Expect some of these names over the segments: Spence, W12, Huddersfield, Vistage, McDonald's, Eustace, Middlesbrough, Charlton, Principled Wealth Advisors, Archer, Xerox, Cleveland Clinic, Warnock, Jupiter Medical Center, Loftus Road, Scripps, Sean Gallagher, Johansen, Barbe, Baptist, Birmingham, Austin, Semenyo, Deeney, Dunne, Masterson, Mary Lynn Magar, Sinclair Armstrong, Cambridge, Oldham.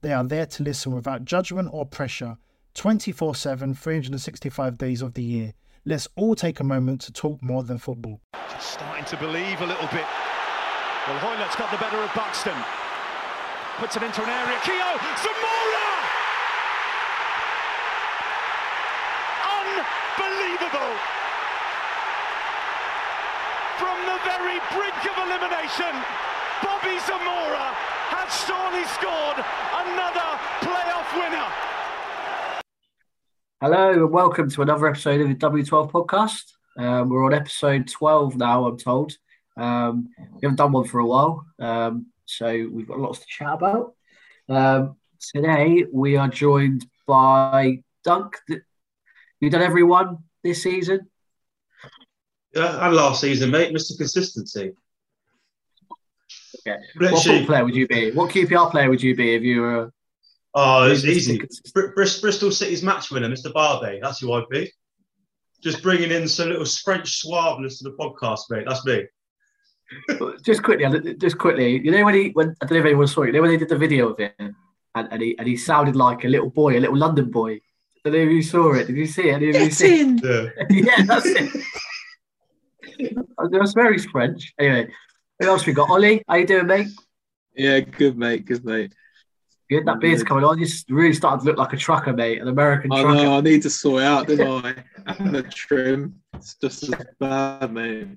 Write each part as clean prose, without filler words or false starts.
They are there to listen without judgment or pressure, 24/7, 365 days of the year. Let's all take a moment to talk more than football. Just starting to believe a little bit. Well, Hoylett's got the better of Buxton. Puts it into an area. Keogh! Zamora! Unbelievable! From the very brink of elimination, Bobby Zamora had surely scored another playoff winner. Hello and welcome to another episode of the W12 podcast. We're on episode 12 now, I'm told. We haven't done one for a while, so we've got lots to chat about. Today we are joined by Dunk. You've done every one this season? Yeah, and last season, mate. Mr. Consistency. Okay. What player would you be? What QPR player would you be if you were? Oh, it's easy. Bristol City's match winner, Mr. Barbe. That's who I'd be. Just bringing in some little French suaveness to the podcast, mate. That's me. Just quickly. You know when I don't know if anyone saw it. You know when they did the video of it, and he sounded like a little boy, a little London boy. I don't know if you saw it. Did you see it? Yeah, that's it. I swear he's French. Anyway. Who else we got? Ollie, how you doing, mate? Yeah, good, mate. Good, that beard's coming on. You really started to look like a trucker, mate, an American trucker. I know, I need to sort it out, don't I? And the trim, it's just as bad, mate.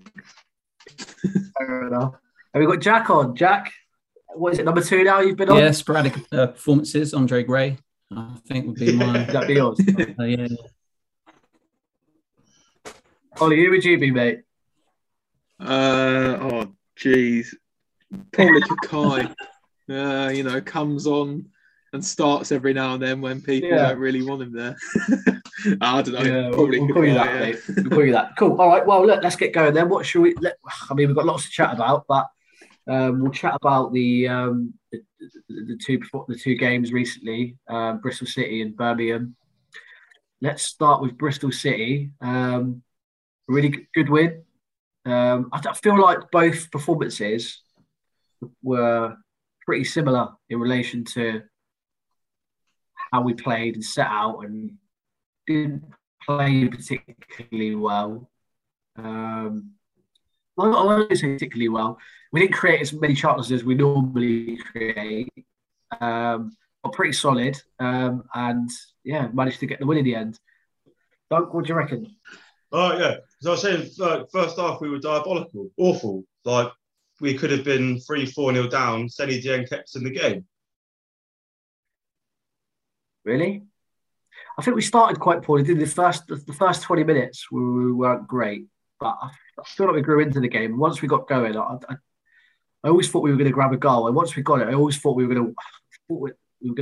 Fair enough. And we've got Jack on. Jack, what is it, number 2 now you've been on? Yeah, sporadic performances, Andre Gray, I think would be mine. That'd be yours? Yeah. Ollie, who would you be, mate? Jeez, probably Kakai, comes on and starts every now and then when people don't really want him there. I don't know. Yeah, probably we'll call you that, mate. We'll call you that. Cool. All right. Well, look, let's get going then. What should we? We've got lots to chat about, but we'll chat about the two games recently, Bristol City and Birmingham. Let's start with Bristol City. Really good win. I feel like both performances were pretty similar in relation to how we played and set out and didn't play particularly well. I won't say particularly well. We didn't create as many chances as we normally create. But pretty solid and managed to get the win in the end. Doug, what do you reckon? Oh, yeah. As I was saying, first half, we were diabolical, awful. Like, we could have been 3-4-0 down. Dieng kept us in the game. Really? I think we started quite poorly. Did the first 20 minutes, we weren't great. But I feel like we grew into the game. Once we got going, I always thought we were going to grab a goal. And once we got it, I always thought we were going to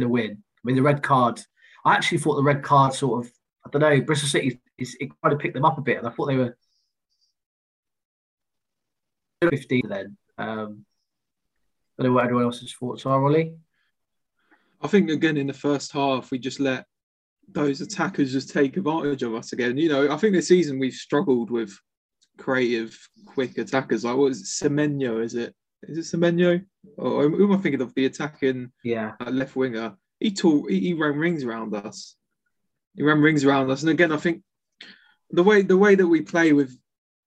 win. I mean, the red card. I actually thought the red card sort of, I don't know, Bristol City, it kind of picked them up a bit, and I thought they were 15 then. I don't know what everyone else's thoughts are, Ollie. I think, again, in the first half, we just let those attackers just take advantage of us again. You know, I think this season we've struggled with creative, quick attackers. Like, what is it? Semenyo, is it? Is it Semenyo? Or who am I thinking of? The attacking left winger. He ran rings around us. He ran rings around us. And again, I think the way that we play with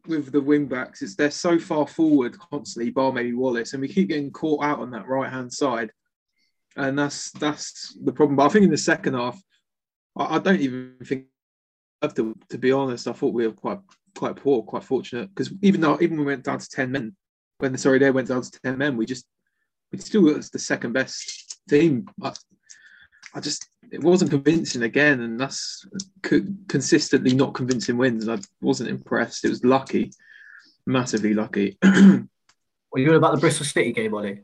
the wing backs is they're so far forward constantly, bar maybe Wallace, and we keep getting caught out on that right hand side, and that's the problem. But I think in the second half, I don't even think to be honest. I thought we were quite poor, quite fortunate, because even when we went down to 10 men, they went down to 10 men, we still was the second best team. It wasn't convincing again, and that's consistently not convincing wins. And I wasn't impressed. It was lucky, massively lucky. Were you on about the Bristol City game, Ollie?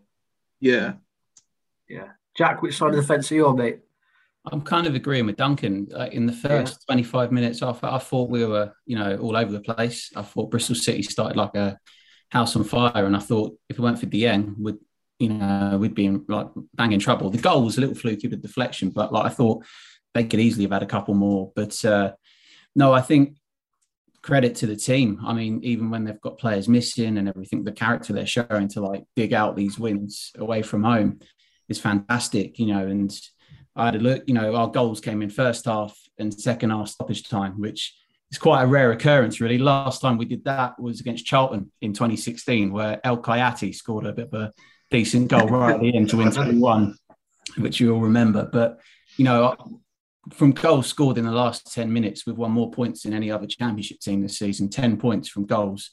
Yeah. Yeah. Jack, which side of the fence are you on, mate? I'm kind of agreeing with Duncan. In the first 25 minutes, I thought we were, all over the place. I thought Bristol City started like a house on fire, and I thought if it weren't for Dieng, we'd be in like banging trouble. The goal was a little fluky with deflection, but I thought they could easily have had a couple more. But no, I think credit to the team. I mean, even when they've got players missing and everything, the character they're showing to dig out these wins away from home is fantastic, And I had a look, our goals came in first half and second half stoppage time, which is quite a rare occurrence, really. Last time we did that was against Charlton in 2016, where El Kayati scored a bit of a decent goal right at the end to win 3-1, which you all remember. But, from goals scored in the last 10 minutes, we've won more points than any other championship team this season, 10 points from goals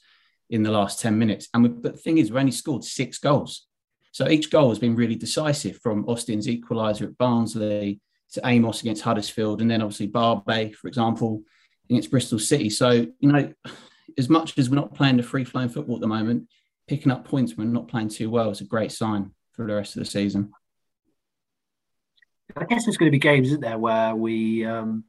in the last 10 minutes. But the thing is, we only scored 6 goals. So each goal has been really decisive, from Austin's equaliser at Barnsley to Amos against Huddersfield, and then obviously Barbe, for example, against Bristol City. So, as much as we're not playing the free-flowing football at the moment, picking up points when not playing too well is a great sign for the rest of the season. I guess there's going to be games, isn't there, where we aren't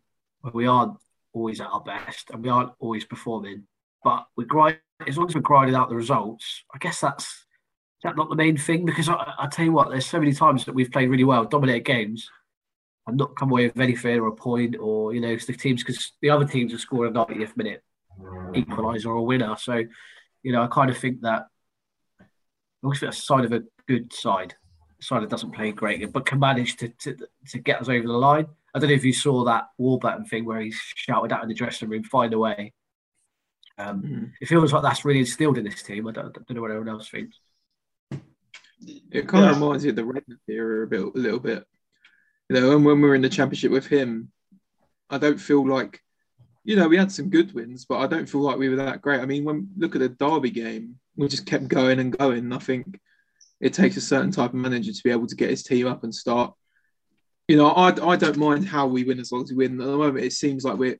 always at our best and we aren't always performing, but we grind. As long as we're grinding out the results, I guess that's not the main thing. Because I tell you what, there's so many times that we've played really well, dominated games, and not come away with anything or a point, or because the other teams have scored a 90th minute equaliser or a winner. So I kind of think that. I think that's a side of a good side, a side that doesn't play great, but can manage to get us over the line. I don't know if you saw that Warburton thing where he shouted out in the dressing room, "Find a way." It feels like that's really instilled in this team. I don't know what everyone else thinks. It kind of reminds you of the Redknapp era a little bit. And when we were in the championship with him, I don't feel like, we had some good wins, but I don't feel like we were that great. I mean, when look at the Derby game, we just kept going and going. And I think it takes a certain type of manager to be able to get his team up and start. I don't mind how we win as long as we win. At the moment, it seems like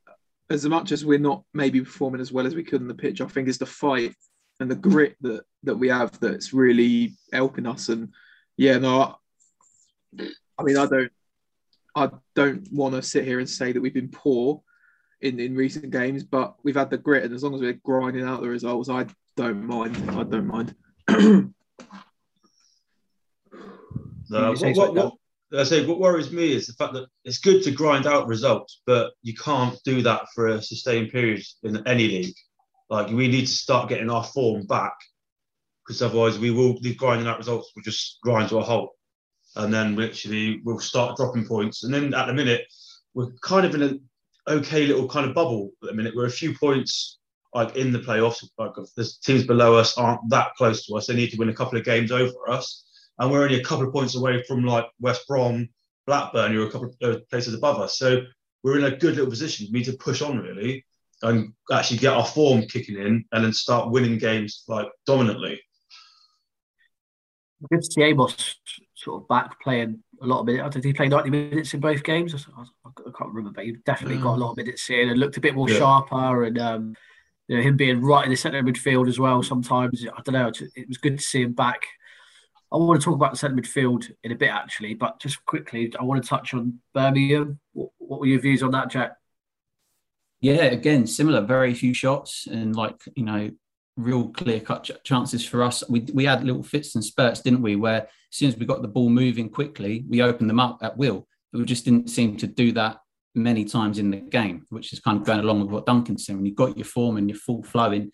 as much as we're not maybe performing as well as we could on the pitch, I think it's the fight and the grit that we have that's really helping us. And I don't want to sit here and say that we've been poor in recent games, but we've had the grit, and as long as we're grinding out the results, I don't mind. What worries me is the fact that it's good to grind out results, but you can't do that for a sustained period in any league. We need to start getting our form back, because otherwise we will be grinding out results. We'll just grind to a halt, and then we'll start dropping points. And then at the minute, we're kind of in an okay little kind of bubble. At the minute, we're a few points in the playoffs. The teams below us aren't that close to us. They need to win a couple of games over us, and we're only a couple of points away from West Brom, Blackburn, who are a couple of places above us. So we're in a good little position. We need to push on really and actually get our form kicking in, and then start winning games dominantly. Good to see Amos sort of back playing a lot of minutes. Did he play 90 minutes in both games? I can't remember, but he definitely got a lot of minutes in and looked a bit more sharper. And him being right in the centre of midfield as well sometimes. I don't know. It was good to see him back. I want to talk about the centre midfield in a bit, actually, but just quickly, I want to touch on Birmingham. What were your views on that, Jack? Yeah, again, similar. Very few shots and real clear-cut chances for us. We had little fits and spurts, didn't we, where as soon as we got the ball moving quickly, we opened them up at will. But we just didn't seem to do that many times in the game, which is kind of going along with what Duncan said. When you've got your form and your full flow in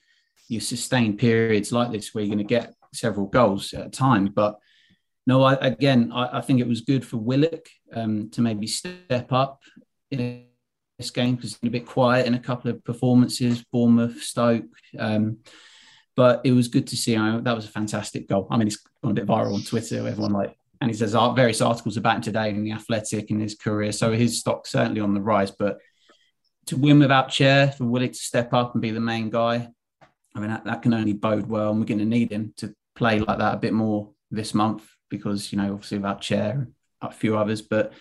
your sustained periods like this, where you're going to get several goals at a time. But no, I think it was good for Willock to maybe step up, this game because it's been a bit quiet in a couple of performances, Bournemouth, Stoke. But it was good to see. That was a fantastic goal. I mean, it's gone a bit viral on Twitter. Everyone like, and he says various articles about him today in The Athletic in his career. So his stock's certainly on the rise. But to win without Chair, for Willock to step up and be the main guy, I mean, that can only bode well. And we're going to need him to play like that a bit more this month because, you know, obviously without Chair and a few others. But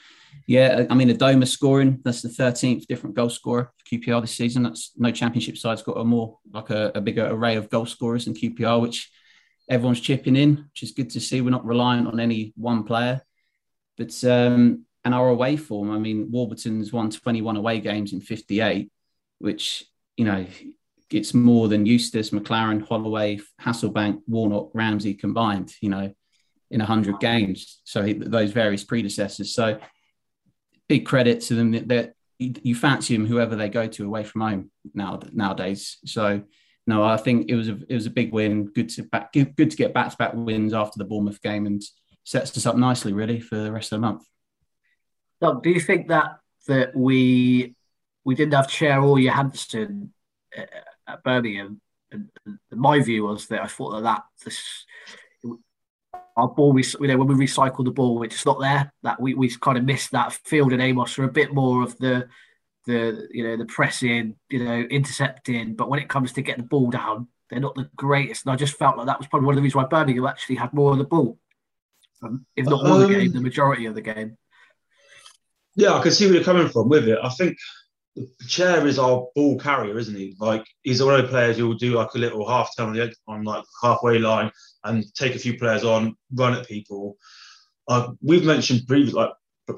yeah, I mean, Adomah scoring, that's the 13th different goal scorer for QPR this season. That's no championship side's got a bigger array of goal scorers than QPR, which everyone's chipping in, which is good to see. We're not reliant on any one player. But and our away form, I mean, Warburton's won 21 away games in 58, which, you know, it's more than Eustace, McLaren, Holloway, Hasselbank, Warnock, Ramsey combined, you know, in 100 games. So those various predecessors. So big credit to them that you fancy them, whoever they go to away from home nowadays. So no, I think it was a big win. Good to get back-to-back wins after the Bournemouth game and sets us up nicely really for the rest of the month. Doug, do you think that we didn't have Chair or Johansen at Birmingham? And my view was that I thought that our ball, when we recycle the ball, it's not there. That we kind of missed that. Field and Amos are a bit more of the pressing, intercepting. But when it comes to getting the ball down, they're not the greatest. And I just felt like that was probably one of the reasons why Birmingham actually had more of the ball, if not all the game, the majority of the game. Yeah, I can see where you're coming from with it. I think the Chair is our ball carrier, isn't he? Like, he's one of the players who will do like a little half turn on like halfway line and take a few players on, run at people. We've mentioned previously,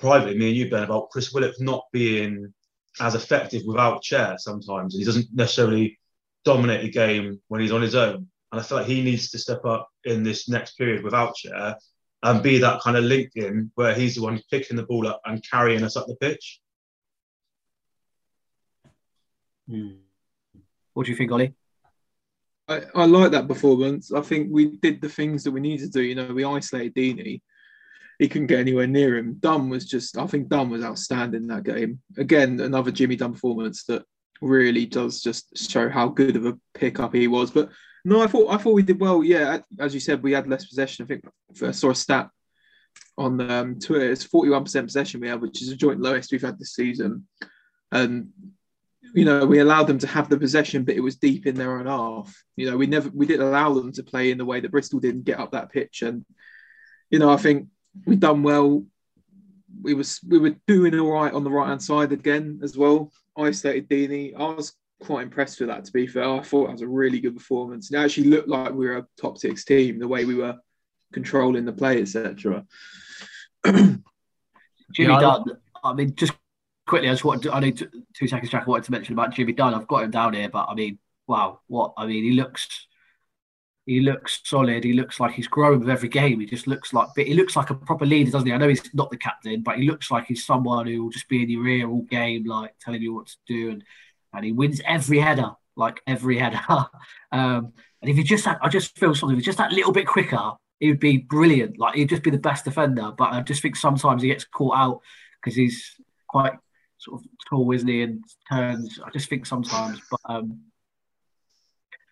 privately, me and you, Ben, about Chris Willock not being as effective without Chair sometimes. And he doesn't necessarily dominate the game when he's on his own. And I feel like he needs to step up in this next period without Chair and be that kind of link in where he's the one picking the ball up and carrying us up the pitch. Hmm. What do you think, Ollie? I like that performance. I think we did the things that we needed to do. You know, we isolated Deeney. He couldn't get anywhere near him. I think Dunne was outstanding that game. Again, another Jimmy Dunne performance that really does just show how good of a pickup he was. But no, I thought we did well. Yeah, as you said, we had less possession. I think I saw a stat on Twitter. It's 41% possession we had, which is a joint lowest we've had this season. And you know, we allowed them to have the possession, but it was deep in their own half. You know, we didn't allow them to play in the way that Bristol did and get up that pitch. And you know, I think we done well. We were doing all right on the right hand side again as well. Isolated Deeney. I was quite impressed with that, to be fair. I thought that was a really good performance. It actually looked like we were a top six team the way we were controlling the play, etc. Jimmy Dunne. I mean, just quickly, I need 2 seconds, Jack. I wanted to mention about Jimmy Dunne. I've got him down here, but I mean, wow, he looks solid. He looks like he's grown with every game. He looks like a proper leader, doesn't he? I know he's not the captain, but he looks like he's someone who will just be in your ear all game, like telling you what to do, and he wins every header, and if he just had, I just feel something, if he's just that little bit quicker, he would be brilliant. Like, he'd just be the best defender. But I just think sometimes he gets caught out because he's quite sort of tall, isn't he? And turns. I just think sometimes, but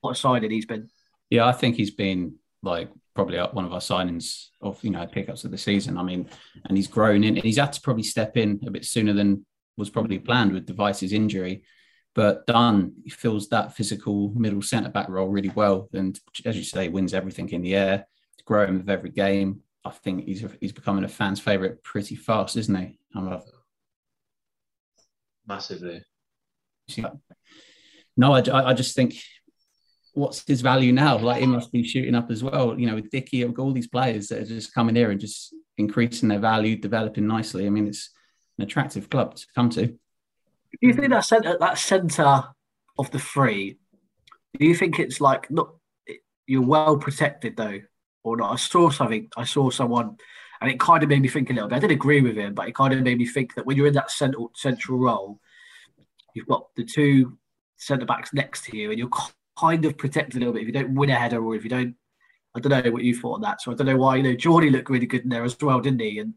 what a signing he's been. Yeah, I think he's been like probably one of our signings of pickups of the season. I mean, and he's grown in, and he's had to probably step in a bit sooner than was probably planned with de Wijs' injury. But Dunne, he fills that physical middle centre back role really well, and as you say, wins everything in the air. He's growing with every game. I think he's becoming a fan's favourite pretty fast, isn't he? I love it. Massively. No, I just think, what's his value now? Like, he must be shooting up as well. You know, with Dickie, all these players that are just coming here and just increasing their value, developing nicely. I mean, it's an attractive club to come to. Do you think that centre of the three, do you think it's like, look, you're well protected though, or not? I saw someone, and it kind of made me think a little bit. I didn't agree with him, but it kind of made me think that when you're in that central role, you've got the two centre-backs next to you, and you're kind of protected a little bit if you don't win a header, or if you don't, I don't know what you thought of that. So I don't know why, Jordy looked really good in there as well, didn't he? And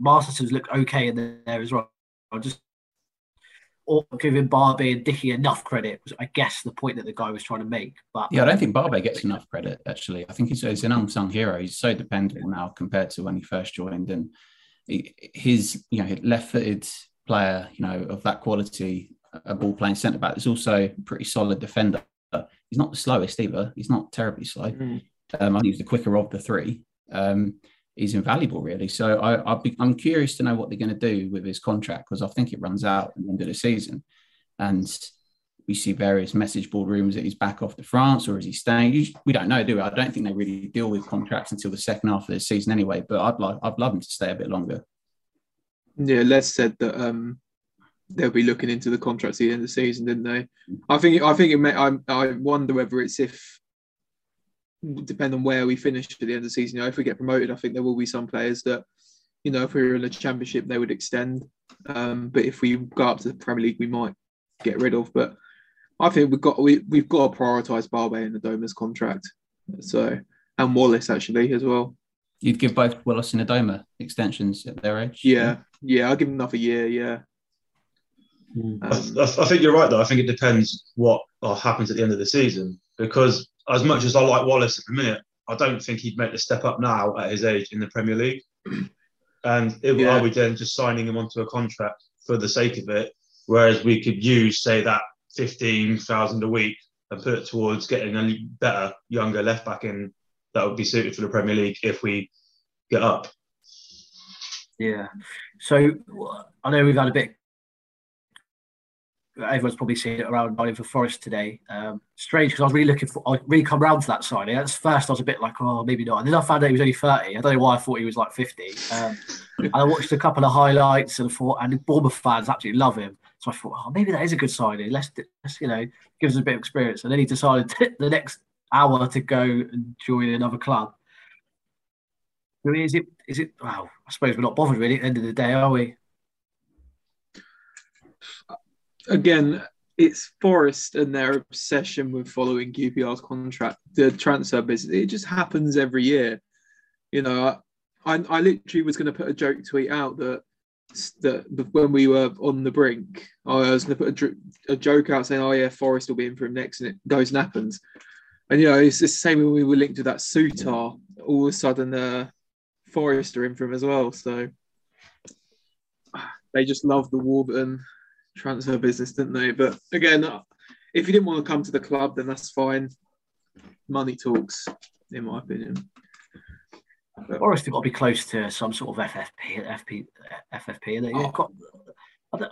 Masterson's looked okay in there as well. I just or giving Barbe and Dickie enough credit was, I guess, the point that the guy was trying to make. But yeah, I don't think Barbe gets enough credit, actually. I think he's an unsung hero. He's so dependable now compared to when he first joined. And his left-footed player, of that quality, a ball-playing centre-back, is also a pretty solid defender. He's not the slowest either. He's not terribly slow. I think he's the quicker of the three. He's invaluable, really. So I'm curious to know what they're going to do with his contract, because I think it runs out at the end of the season. And we see various message board rumours that he's back off to France, or is he staying? We don't know, do we? I don't think they really deal with contracts until the second half of the season anyway, but I'd love him to stay a bit longer. Yeah, Les said that they'll be looking into the contracts at the end of the season, didn't they? I think it may. I wonder whether it's if, depending on where we finish at the end of the season, if we get promoted, I think there will be some players that, if we were in the Championship, they would extend. But if we go up to the Premier League, we might get rid of. But I think we've got to prioritise Barbe and Adomah's contract. So, and Wallace actually as well. You'd give both Willis and Adomah extensions at their age? Yeah, I'll give them another year, yeah. I think you're right, though. I think it depends what happens at the end of the season, because as much as I like Wallace at the minute, I don't think he'd make the step up now at his age in the Premier League. And are we then just signing him onto a contract for the sake of it, whereas we could use, say, that $15,000 a week and put it towards getting a better, younger left-back in that would be suited for the Premier League if we get up. Yeah. So I know we've had a bit, everyone's probably seen it around for Forrest today. Strange, because I was really I'd really come round to that signing. At first I was a bit like, oh, maybe not. And then I found out he was only 30. I don't know why I thought he was like 50. And I watched a couple of highlights and Bournemouth fans absolutely love him. So I thought, oh, maybe that is a good signing. Let's give us a bit of experience. And then he decided the next hour to go and join another club. I mean, is it? Well, I suppose we're not bothered really at the end of the day, are we? Again, it's Forrest and their obsession with following QPR's contract, the transfer business. It just happens every year. I literally was going to put a joke tweet out that when we were on the brink, I was going to put a joke out saying, oh yeah, Forrest will be in for him next, and it goes and happens. And, it's the same when we were linked to that Sutar. All of a sudden, Forrest are in for him as well. So they just love the Warburton transfer business, didn't they? But again, if you didn't want to come to the club, then that's fine. Money talks, in my opinion. But Forrest have got to be close to some sort of FFP. And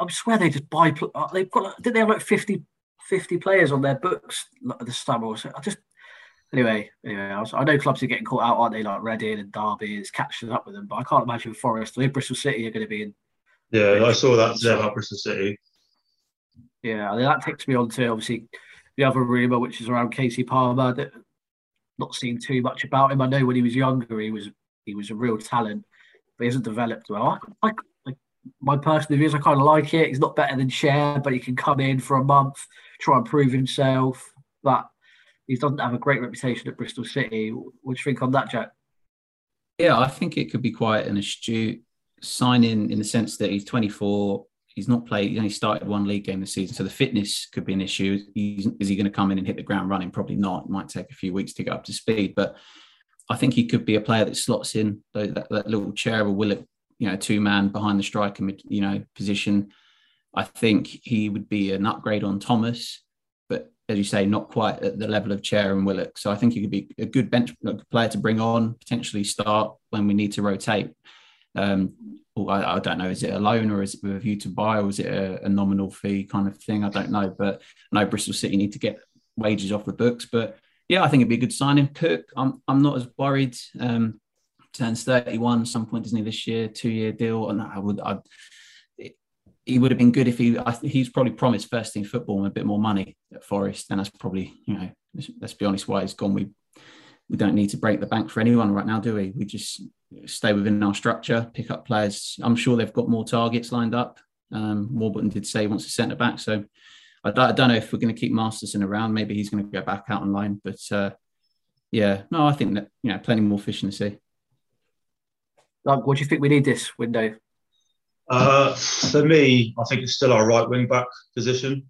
I swear they just buy. Didn't they have like 50 players on their books this summer or so? I know clubs are getting caught out, aren't they? Like Reading and Derby, it's catching up with them. But I can't imagine Forest. I mean, Bristol City are going to be in. Yeah, I saw that today about Bristol City. Yeah, I mean, that takes me on to obviously the other rumour, which is around Casey Palmer. That not seen too much about him. I know when he was younger, he was a real talent, but he hasn't developed well. My personal views, I kind of like it. He's not better than Chair, but he can come in for a month, try and prove himself. But he doesn't have a great reputation at Bristol City. What do you think on that, Jack? Yeah, I think it could be quite an astute signing in the sense that he's 24. He's not played. He only started one league game this season, so the fitness could be an issue. Is he going to come in and hit the ground running? Probably not. It might take a few weeks to get up to speed. But I think he could be a player that slots in that little Chair or Willock, two-man behind the striker, position. I think he would be an upgrade on Thomas, but as you say, not quite at the level of Chair and Willock. So I think he could be a good bench player to bring on, potentially start when we need to rotate. I don't know, is it a loan or is it with a view to buy, or is it a nominal fee kind of thing? I don't know, but I know Bristol City need to get wages off the books. But yeah, I think it'd be a good signing. Cook, I'm not as worried. Turns 31 some point, doesn't he, this year? 2-year deal, and he would have been good if he's probably promised first team football and a bit more money at Forest, and that's probably let's be honest, why he's gone. We don't need to break the bank for anyone right now, do we? We just stay within our structure, pick up players. I'm sure they've got more targets lined up. Warburton did say he wants a centre back, so I don't know if we're going to keep Masterson around. Maybe he's going to go back out on loan, but I think that plenty more fish in the sea. What do you think we need this window? For me, I think it's still our right wing back position.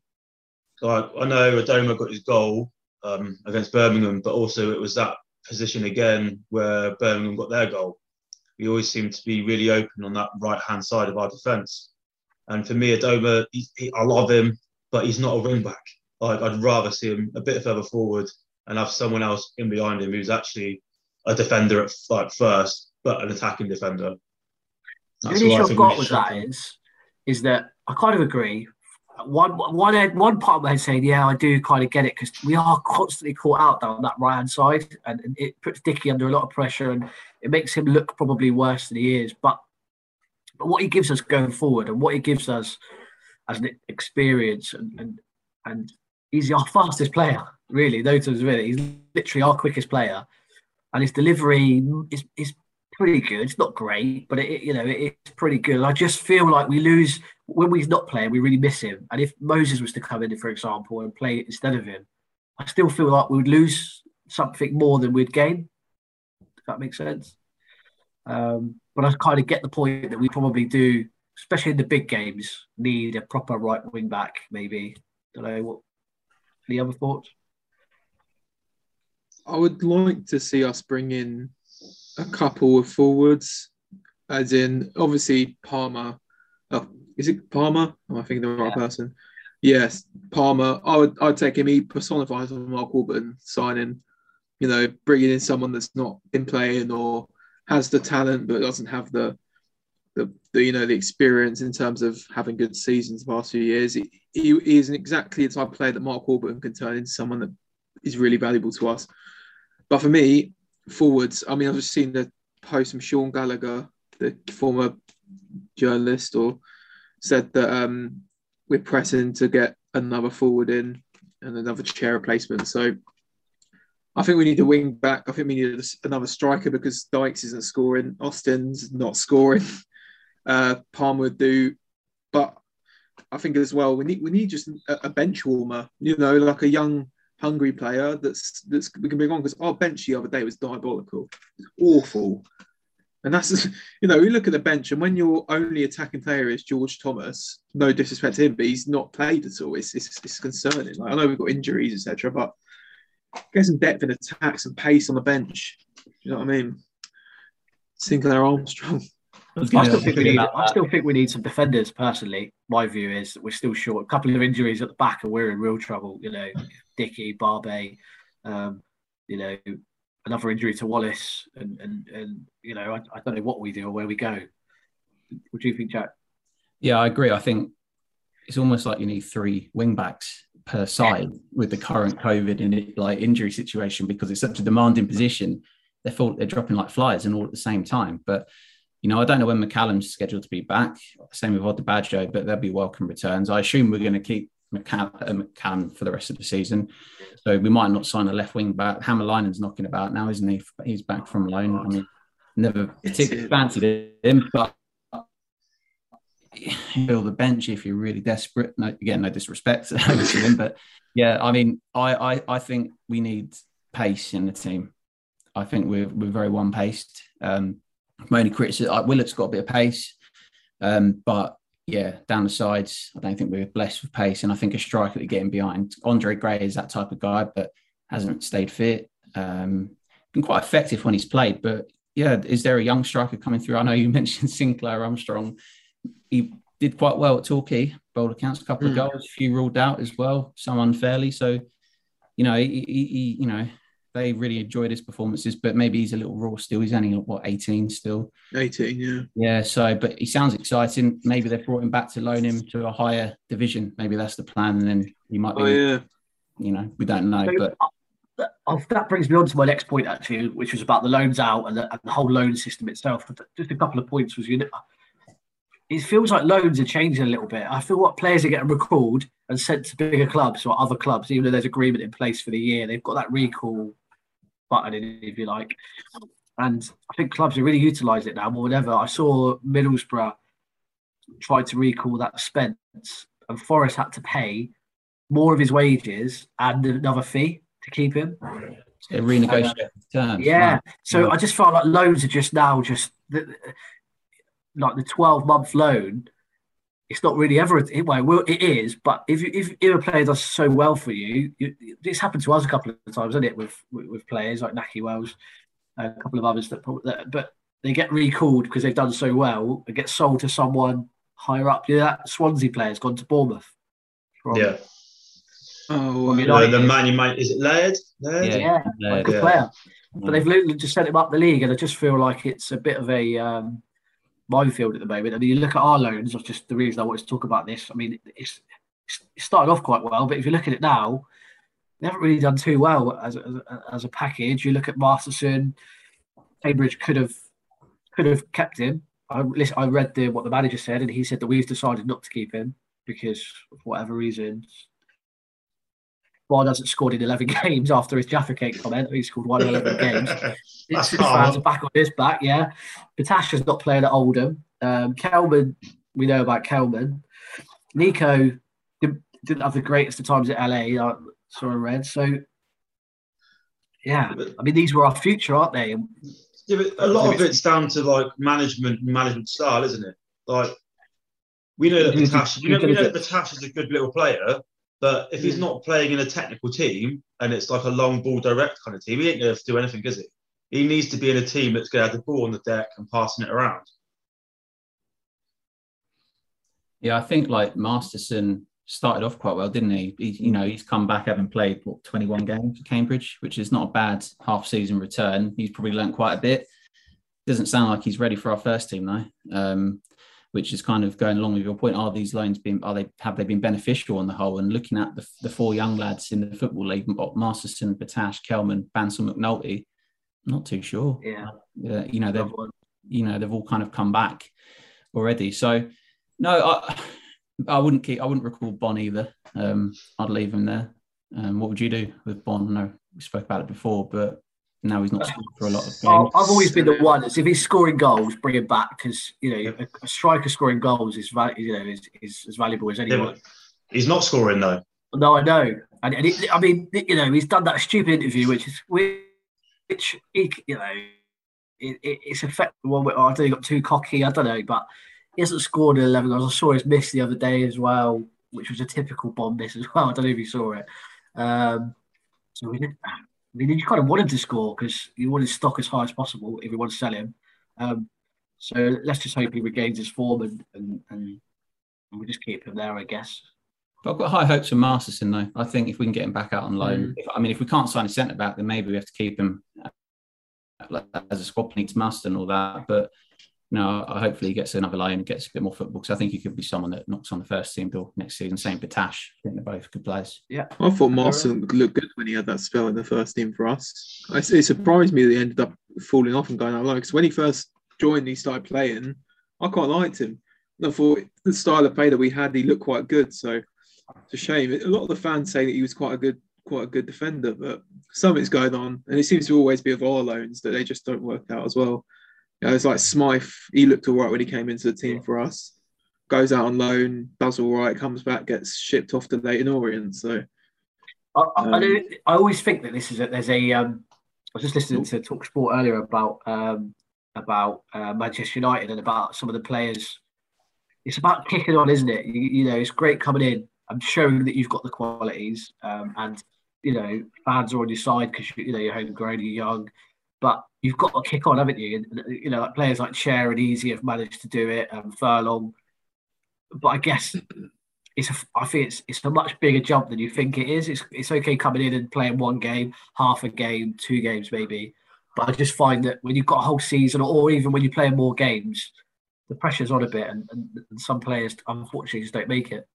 Like, I know Adomah got his goal against Birmingham, but also it was that position again where Birmingham got their goal. We always seem to be really open on that right-hand side of our defence. And for me, Adomah, I love him, but he's not a wing back. Like, I'd rather see him a bit further forward and have someone else in behind him who's actually a defender at first, but an attacking defender. That's the issue I've got with that is that I kind of agree. One part of my head saying, yeah, I do kind of get it, because we are constantly caught out down that right-hand side, and it puts Dickie under a lot of pressure, and it makes him look probably worse than he is. But what he gives us going forward and what he gives us as an experience, and he's our fastest player, really. Those times, really, he's literally our quickest player, and his delivery is pretty good. It's not great, but it's pretty good. And I just feel like we lose when he's not playing. We really miss him. And if Moses was to come in, for example, and play instead of him, I still feel like we would lose something more than we'd gain. If that makes sense. But I kind of get the point that we probably do, especially in the big games, need a proper right wing back. Maybe, I don't know. Any other thoughts? I would like to see us bring in a couple of forwards, as in, obviously, Palmer. Oh, is it Palmer? Am I thinking of the right person? Yes, Palmer. I'd take him. He personifies Mark Warburton signing, bringing in someone that's not been playing or has the talent but doesn't have the experience in terms of having good seasons the past few years. He isn't exactly the type of player that Mark Warburton can turn into someone that is really valuable to us. But for me, forwards, I mean, I've just seen the post from Sean Gallagher, the former journalist, or said that we're pressing to get another forward in and another Chair replacement. So I think we need a wing back. I think we need another striker because Dykes isn't scoring. Austin's not scoring. Palmer would do. But I think as well, we need just a bench warmer, like a young, hungry player that's we can bring on, because our bench the other day was diabolical. It's awful. And that's, we look at the bench, and when your only attacking player is George Thomas, no disrespect to him, but he's not played at all. It's concerning. Like, I know we've got injuries, etc., but get some depth in attacks and pace on the bench. You know what I mean? Sinclair Armstrong. I still think we need some defenders, personally. My view is that we're still short. A couple of injuries at the back and we're in real trouble. Dickie, Barbe, another injury to Wallace. And I don't know what we do or where we go. What do you think, Jack? Yeah, I agree. I think it's almost like you need three wing-backs per side with the current COVID and injury situation, because it's such a demanding position. They're dropping like flies and all at the same time. But I don't know when McCallum's scheduled to be back. Same with Adebayo, but they'll be welcome returns. I assume we're going to keep McCallum for the rest of the season. So we might not sign a left wing back. Hammerlinen's knocking about now, isn't he? He's back from loan. I mean, never particularly fancied him, but build the bench if you're really desperate. No, again, no disrespect to him, but yeah, I mean, I think we need pace in the team. I think we're very one-paced. My only criticism, Willock's got a bit of pace, but yeah, down the sides, I don't think we're blessed with pace, and I think a striker to get him behind. Andre Gray is that type of guy, but hasn't stayed fit. Been quite effective when he's played, but yeah, is there a young striker coming through? I know you mentioned Sinclair Armstrong. He did quite well at Torquay, by all accounts, a couple of goals, a few ruled out as well, some unfairly. So, he they really enjoyed his performances, but maybe he's a little raw still. He's only, 18 still? 18, yeah. Yeah, so, but he sounds exciting. Maybe they've brought him back to loan him to a higher division. Maybe that's the plan, and then he might be, we don't know. So, but that brings me on to my next point, actually, which was about the loans out and the whole loan system itself. Just a couple of points was, it feels like loans are changing a little bit. I feel like players are getting recalled and sent to bigger clubs or other clubs, even though there's agreement in place for the year. They've got that recall button in, if you like, and I think clubs are really utilising it now more than ever. I saw Middlesbrough tried to recall that Spence, and Forrest had to pay more of his wages and another fee to keep him. They renegotiated terms. Yeah, so I just felt like loans are just now like the 12-month loan, it's not really ever. Well, it is, but if a player does so well for you, it's happened to us a couple of times, hasn't it? With players like Naki Wells, a couple of others that but they get recalled because they've done so well and get sold to someone higher up. Yeah, that Swansea player's gone to Bournemouth. Yeah. Oh, the man you might, is it Laird? Yeah, good player. But they've literally just sent him up the league, and I just feel like it's a bit of a minefield at the moment. I mean, you look at our loans, that's just the reason I wanted to talk about this. I mean, it started off quite well, but if you look at it now, they haven't really done too well as a package. You look at Masterson, Cambridge could have kept him. I read what the manager said, and he said that we've decided not to keep him because of whatever reasons. Bard hasn't scored in 11 games after his Jaffa Cake comment. He scored one in 11 games. It's his fans are back on his back, yeah. Patash is not playing at Oldham. Kelman, we know about Kelman. Nico didn't have the greatest of times at LA, I saw and read. So, yeah. I mean, these were our future, aren't they? Yeah, but a lot of it's down to, like, management style, isn't it? Like, we know that Patash is a good little player, but if he's not playing in a technical team and it's like a long ball direct kind of team, he ain't going to do anything, is he? He needs to be in a team that's going to have the ball on the deck and passing it around. Yeah, I think like Masterson started off quite well, didn't he? He's come back having played, 21 games for Cambridge, which is not a bad half-season return. He's probably learnt quite a bit. Doesn't sound like he's ready for our first team, though. Which is kind of going along with your point. Are these loans have they been beneficial on the whole? And looking at the four young lads in the football league, Masterson, Patash, Kelman, Bansal, McNulty, I'm not too sure. Yeah. They've all kind of come back already. So no, I wouldn't recall Bon either. I'd leave him there. What would you do with Bon? No, we spoke about it before, but now he's not scored for a lot of games. Oh, I've always been the one that's, if he's scoring goals, bring him back, because a striker scoring goals is as valuable as anyone. He's not scoring though. No, I know, and he's done that stupid interview, which it's affected one. I don't think he got too cocky. I don't know, but he hasn't scored in 11 goals. I saw his miss the other day as well, which was a typical Bomb miss as well. I don't know if you saw it. So we didn't. I mean, you kind of want him to score because you want his stock as high as possible if you want to sell him. So let's just hope he regains his form and we just keep him there, I guess. But I've got high hopes for Masterson, though. I think if we can get him back out on loan, if we can't sign a centre-back, then maybe we have to keep him as a squad needs Master and all that. But no, hopefully he gets another loan and gets a bit more football, because I think he could be someone that knocks on the first team door next season. Same Patash. I think they're both good players. Yeah, I thought Marston looked good when he had that spell in the first team for us. It surprised me that he ended up falling off and going out low, because when he first joined, he started playing. I quite liked him. And I thought the style of play that we had, he looked quite good. So it's a shame. A lot of the fans say that he was quite a good defender, but something's going on, and it seems to always be with our loans that they just don't work out as well. You know, it's like Smythe, he looked all right when he came into the team for us. Goes out on loan, does all right, comes back, gets shipped off to Leyton Orient. So, I always think that this is I was just listening to TalkSport earlier about Manchester United and about some of the players. It's about kicking on, isn't it? You know, it's great coming in and showing that you've got the qualities, and fans are on your side because you're homegrown, you're young. But you've got to kick on, haven't you? And, like players like Chair and Easy have managed to do it, and Furlong. But I guess I think it's a much bigger jump than you think it is. It's okay coming in and playing one game, half a game, two games maybe. But I just find that when you've got a whole season, or even when you're playing more games, the pressure's on a bit, and some players unfortunately just don't make it.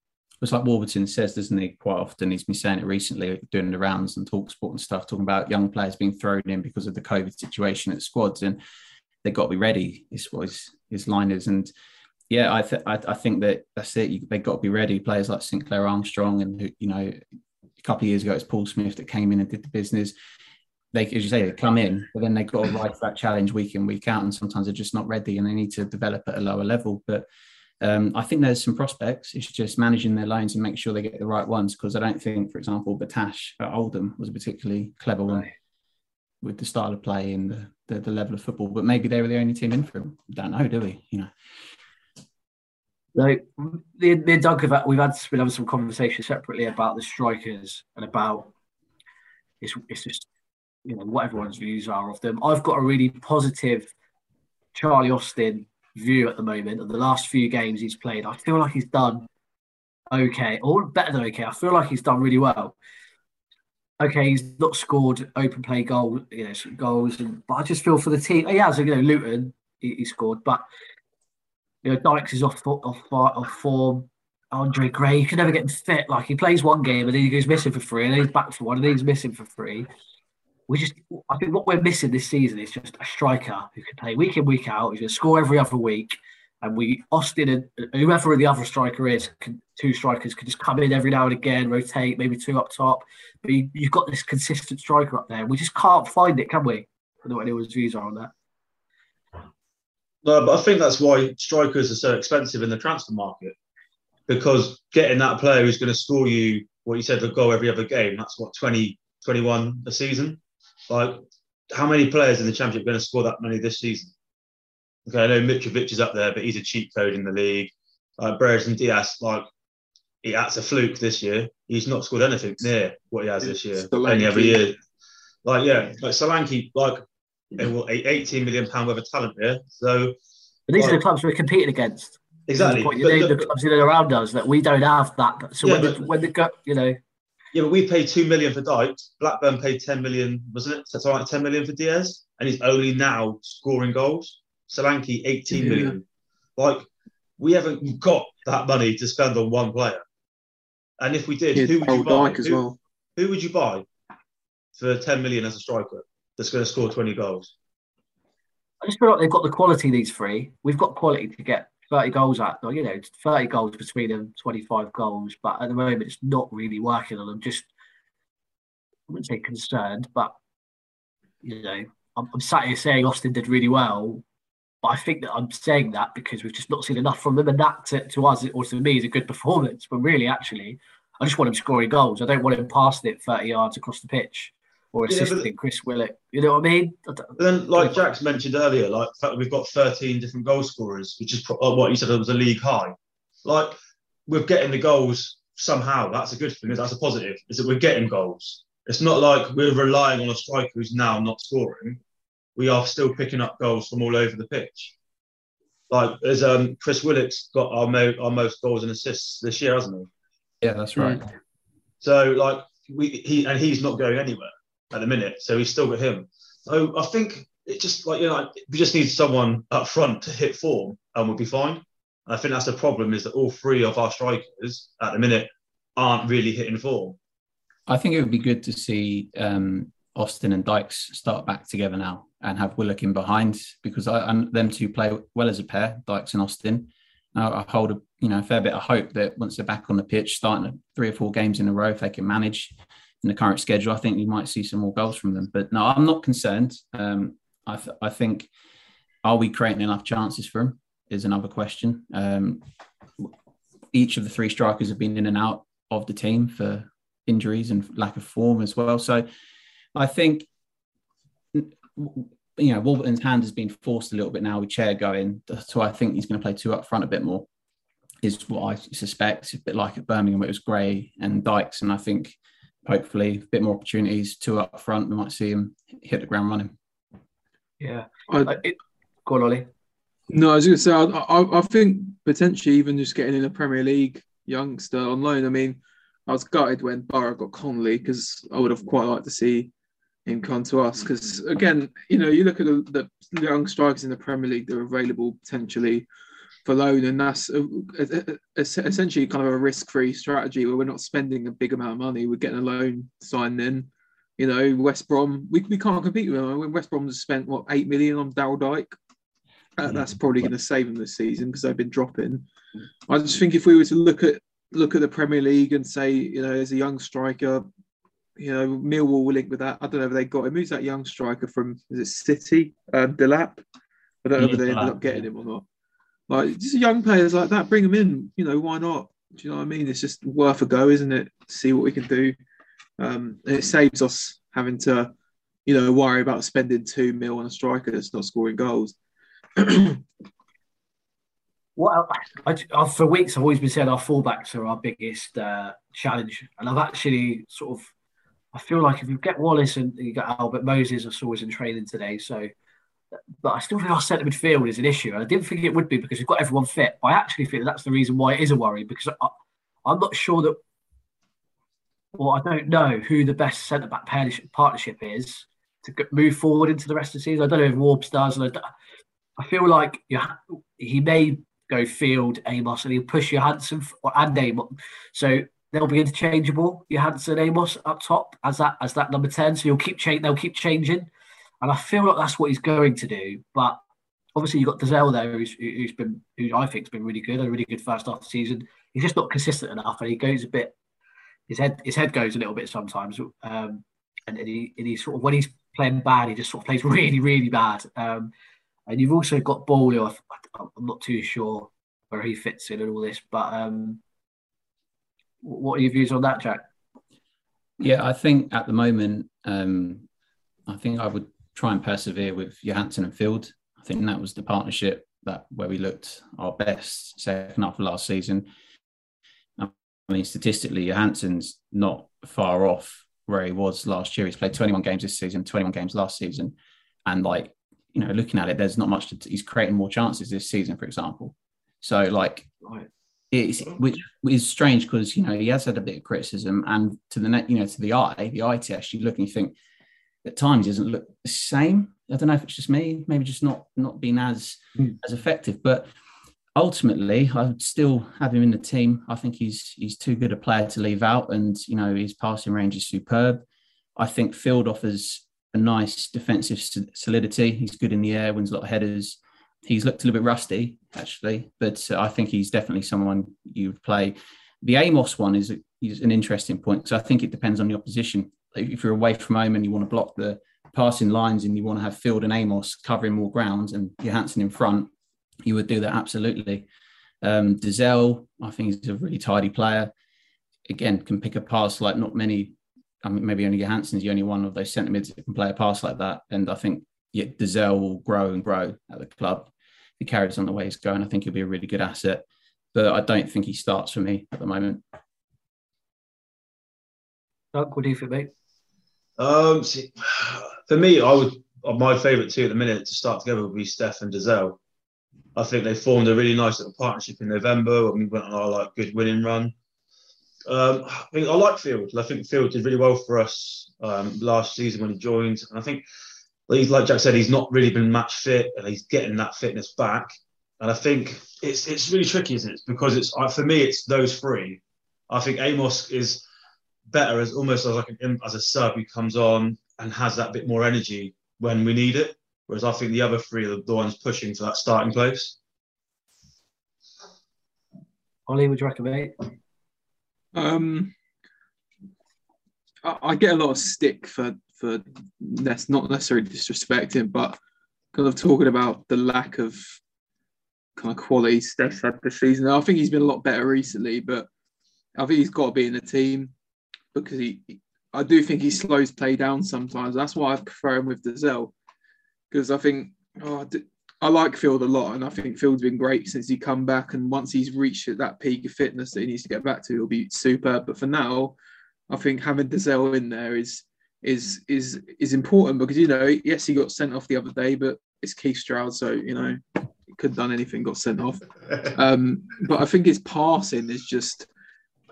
It's like Warburton says, doesn't he, quite often? He's been saying it recently, doing the rounds and TalkSport and stuff, talking about young players being thrown in because of the COVID situation at squads, and they've got to be ready, is what his line is. And, yeah, I think that that's it. They've got to be ready. Players like Sinclair Armstrong and, a couple of years ago, it's Paul Smith that came in and did the business. They, as you say, they come in, but then they've got to ride that challenge week in, week out, and sometimes they're just not ready and they need to develop at a lower level. But I think there's some prospects. It's just managing their loans and make sure they get the right ones, because I don't think, for example, Patash at Oldham was a particularly clever one with the style of play and the the level of football, but maybe they were the only team in for him. Don't know, do we? You know. Like, me and Doug, we've had some conversations separately about the strikers and about it's just, you know, what everyone's views are of them. I've got a really positive Charlie Austin view at the moment. Of the last few games he's played, I feel like he's done okay, or better than okay. I feel like he's done really well. Okay, he's not scored open play goals, but I just feel for the team. Yeah, so, you know, Luton, he scored, but you know, Dykes is off form. Andre Gray, you can never get him fit. Like, he plays one game and then he goes missing for three, and then he's back for one, and then he's missing for three. I think what we're missing this season is just a striker who can play week in, week out. He's going to score every other week, and Austin and whoever the other striker is, two strikers can just come in every now and again, rotate, maybe two up top. But you've got this consistent striker up there. We just can't find it, can we? I don't know what anyone's views are on that. No, but I think that's why strikers are so expensive in the transfer market, because getting that player who's going to score you, what you said, a goal every other game, that's what, 20, 21 a season? Like, how many players in the Championship are going to score that many this season? Okay, I know Mitrovic is up there, but he's a cheat code in the league. Brezan Diaz, that's a fluke this year. He's not scored anything near what he has this year, any other year. Solanke, £18 million worth of talent here. So, but these are the clubs we're competing against. Exactly. The clubs around us that we don't have that. So but we paid £2 million for Dykes. Blackburn paid £10 million, wasn't it? So it's like £10 million for Diaz, and he's only now scoring goals. Solanke, £18 million. Like, we haven't got that money to spend on one player. And if we did, who would you buy? Who would you buy for £10 million as a striker that's going to score 20 goals? I just feel like they've got the quality, these three. We've got quality to get 30 goals at, 30 goals between them, 25 goals. But at the moment, it's not really working, and I'm just, I wouldn't say concerned, but, you know, I'm sat here saying Austin did really well, but I think that I'm saying that because we've just not seen enough from them, and that to us, or to me, is a good performance. But really, actually, I just want him scoring goals. I don't want him passing it 30 yards across the pitch, or assisting Chris Willock. You know what I mean? Then, like Jack's mentioned earlier, like we've got 13 different goal scorers, which is what you said was a league high. Like, we're getting the goals somehow. That's a good thing. That's a positive. Is that we're getting goals. It's not like we're relying on a striker who's now not scoring. We are still picking up goals from all over the pitch. Like, as Chris Willock's got our most goals and assists this year, hasn't he? Yeah, that's right. So, like, he's not going anywhere at the minute, so he's still got him. So I think it's just we just need someone up front to hit form, and we'll be fine. And I think that's the problem, is that all three of our strikers at the minute aren't really hitting form. I think it would be good to see Austin and Dykes start back together now and have Willock in behind, because them two play well as a pair, Dykes and Austin. I hold a fair bit of hope that once they're back on the pitch, starting 3 or 4 games in a row, if they can manage in the current schedule, I think you might see some more goals from them. But no, I'm not concerned. I think, are we creating enough chances for them is another question. Each of the three strikers have been in and out of the team for injuries and lack of form as well. So I think, Warburton's hand has been forced a little bit now with Chair going. So I think he's going to play two up front a bit more, is what I suspect. It's a bit like at Birmingham, where it was Gray and Dykes. And I think, hopefully, a bit more opportunities, two up front, we might see him hit the ground running. Yeah. Go on, Ollie. No, I was going to say, I think potentially even just getting in a Premier League youngster on loan. I mean, I was gutted when Borough got Conley, because I would have quite liked to see him come to us. Because, again, you look at the young strikers in the Premier League that are available potentially for loan, and that's essentially kind of a risk-free strategy where we're not spending a big amount of money. We're getting a loan signed in. West Brom, we can't compete with them. West Brom has spent, £8 million on Daryl Dyke. That's probably going to save them this season, because they've been dropping. I just think if we were to look at the Premier League and say, as a young striker, Millwall will link with that. I don't know if they got him. Who's that young striker from, is it City? Delap? I don't know if they ended up getting him or not. Just young players like that, bring them in. Why not? Do you know what I mean? It's just worth a go, isn't it? See what we can do. And it saves us having to you know, worry about spending $2 million on a striker that's not scoring goals. Well, for weeks I've always been saying our fullbacks are our biggest challenge, and I've actually sort of, I feel like if you get Wallace and you get Albert Moses, I saw was in training today, so, but I still think our centre midfield is an issue, and I didn't think it would be because we've got everyone fit. But I actually think that's the reason why it is a worry, because I'm not sure that, well, I don't know who the best centre back partnership is to move forward into the rest of the season. I don't know if Warburton does, and I feel like he may go Field, Amos, and he'll push Johansen and Amos. So they'll be interchangeable, Johansen, Amos up top as that number 10. So they'll keep changing, and I feel like that's what he's going to do. But obviously you've got Dozzell there, who I think's been really good, a really good first half of the season. He's just not consistent enough, and he goes a bit. His head goes a little bit sometimes, and he sort of, when he's playing bad, he just sort of plays really, really bad. And you've also got Ball, who I'm not too sure where he fits in and all this. But what are your views on that, Jack? Yeah, I think at the moment, I think I would try and persevere with Johansen and Field. I think that was the partnership where we looked our best second half of last season. I mean, statistically, Johansen's not far off where he was last year. He's played 21 games this season, 21 games last season, and like, you know, looking at it, there's not much. He's creating more chances this season, for example. So, like, which is strange because, you know, he has had a bit of criticism, and to the net, you know, to the eye test, you look and you think at times he doesn't look the same. I don't know if it's just me, maybe just not being as effective. But ultimately, I would still have him in the team. I think he's too good a player to leave out, and you know, his passing range is superb. I think Field offers a nice defensive solidity. He's good in the air, wins a lot of headers. He's looked a little bit rusty, actually, but I think he's definitely someone you would play. The Amos one is an interesting point. So I think it depends on the opposition. If you're away from home and you want to block the passing lines and you want to have Field and Amos covering more grounds and Johansen in front, you would do that, absolutely. Dozzell, I think he's a really tidy player. Again, can pick a pass like not many. I mean, maybe only Johansen's the only one of those centre mids that can play a pass like that. And I think Dozzell will grow and grow at the club. He carries on the way he's going. I think he'll be a really good asset. But I don't think he starts for me at the moment. Doug, what do you think, mate? For me, my favourite two at the minute to start together would be Steph and Dozzell. I think they formed a really nice little partnership in November when we went on our good winning run. I like Field. I think Field did really well for us last season when he joined. And I think, like Jack said, he's not really been match fit, and he's getting that fitness back. And I think it's really tricky, isn't it? Because for me, it's those three. I think Amos is better as a sub who comes on and has that bit more energy when we need it. Whereas I think the other three are the ones pushing for that starting place. Ollie, would you recommend? I get a lot of stick for that's not necessarily disrespecting, but kind of talking about the lack of kind of quality Steph's had this season. I think he's been a lot better recently, but I think he's got to be in the team because I do think he slows play down sometimes. That's why I prefer him with Dozzell, because I think I like Field a lot, and I think Field's been great since he come back. And once he's reached that peak of fitness that he needs to get back to, he'll be superb. But for now, I think having Dozzell in there is important because, you know, yes, he got sent off the other day, but it's Keith Stroud, so, you know, he could have done anything, got sent off. But I think his passing is just,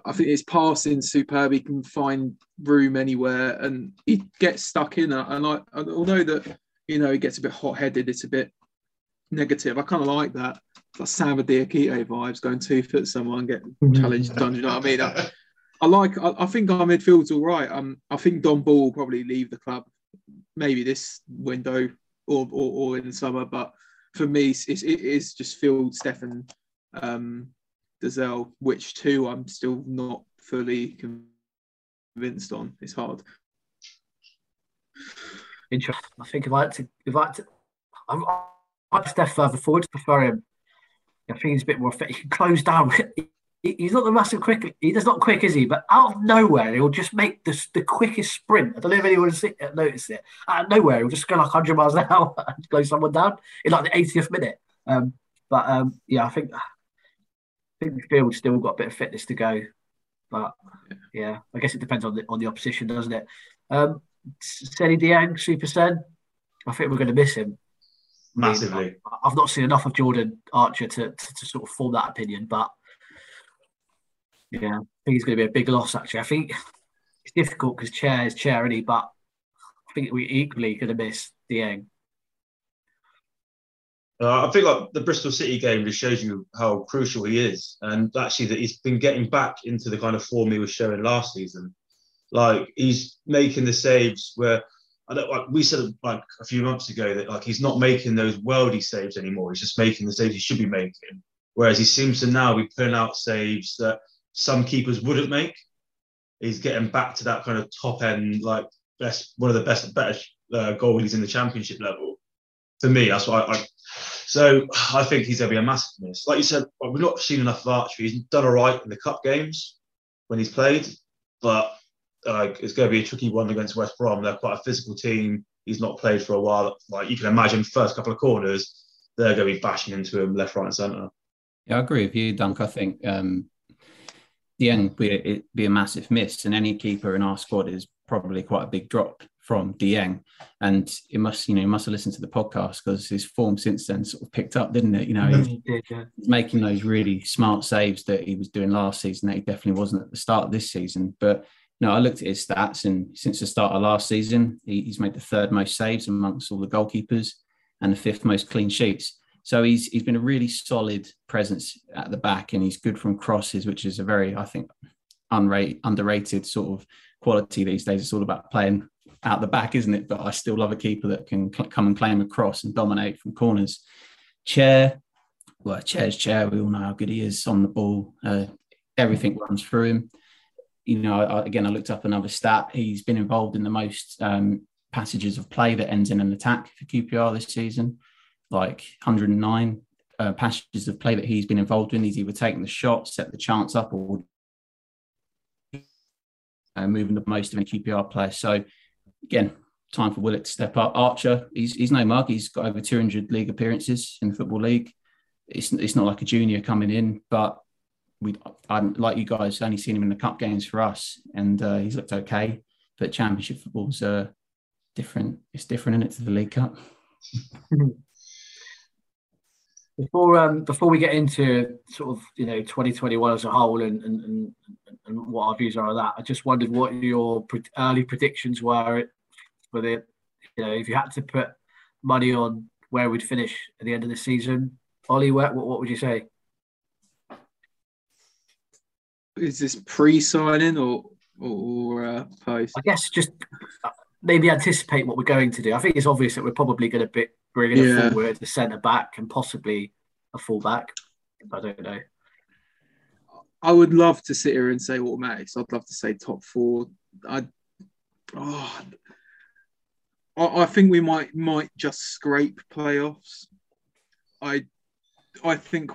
I think his passing superb. He can find room anywhere, and he gets stuck in. And although that, you know, he gets a bit hot headed, it's a bit negative. I kind of like that. It's like Sam Adiakito vibes, going 2 foot someone, getting challenged, done. You know what I mean? I think our midfield's all right. I think Don Ball will probably leave the club, maybe this window or in the summer. But for me, it is just Field, Stefan, Dozzell, which two I'm still not fully convinced on. It's hard. Interesting. I think if I had to, I'd step further forward to prefer him. I think he's a bit more fit. He can close down. he's not the massive quick. He's not quick, is he? But out of nowhere, he'll just make the quickest sprint. I don't know if anyone's noticed it. Out of nowhere, he'll just go like 100 miles an hour and blow someone down in like the 80th minute. Yeah, I think Field's still got a bit of fitness to go. But yeah, I guess it depends on the opposition, doesn't it? Dieng, Supersen. I think we're going to miss him massively. I've not seen enough of Jordan Archer to sort of form that opinion, but yeah, I think he's going to be a big loss. Actually, I think it's difficult because Chair is Chair, isn't he? But I think we're equally going to miss Dieng. I think like the Bristol City game just shows you how crucial he is, and actually that he's been getting back into the kind of form he was showing last season. Like he's making the saves where we said like a few months ago that like he's not making those worldy saves anymore. He's just making the saves he should be making. Whereas he seems to now be putting out saves that some keepers wouldn't make. He's getting back to that kind of top end, like better goalies in the Championship level. For me, that's why so I think he's going to be a massive miss. Like you said, we've not seen enough of Archer. He's done all right in the cup games when he's played, but it's going to be a tricky one against West Brom. They're quite a physical team. He's not played for a while. Like you can imagine, first couple of corners, they're going to be bashing into him left, right, and centre. Yeah, I agree with you, Dunk. I think Dieng would be a massive miss, and any keeper in our squad is probably quite a big drop from Dieng, and he must have listened to the podcast because his form since then sort of picked up, didn't it? He's making those really smart saves that he was doing last season that he definitely wasn't at the start of this season. But no, I looked at his stats, and since the start of last season, he's made the third most saves amongst all the goalkeepers and the fifth most clean sheets. So he's been a really solid presence at the back, and he's good from crosses, which is a very, I think, underrated sort of quality these days. It's all about playing out the back, isn't it? But I still love a keeper that can come and claim a cross and dominate from corners. Chair's Chair. We all know how good he is on the ball. Everything runs through him. I looked up another stat. He's been involved in the most passages of play that ends in an attack for QPR this season, like 109 passages of play that he's been involved in. He's either taking the shot, set the chance up, or moving the most of any QPR player. So, again, time for Willock to step up. Archer, he's no mug. He's got over 200 league appearances in the Football League. It's not like a junior coming in, but I'm like you guys, only seen him in the cup games for us, and he's looked okay. But Championship football's different. It's different, isn't it, to the League Cup? Before we get into sort of 2021 as a whole and what our views are on that, I just wondered what your early predictions were for the if you had to put money on where we'd finish at the end of the season, Ollie, what would you say? Is this pre-signing or post? I guess just maybe anticipate what we're going to do. I think it's obvious that we're probably going to be. We're going to forward, the centre back, and possibly a full back. I don't know. I would love to sit here and say automatics. I'd love to say top four. I think we might just scrape playoffs. I think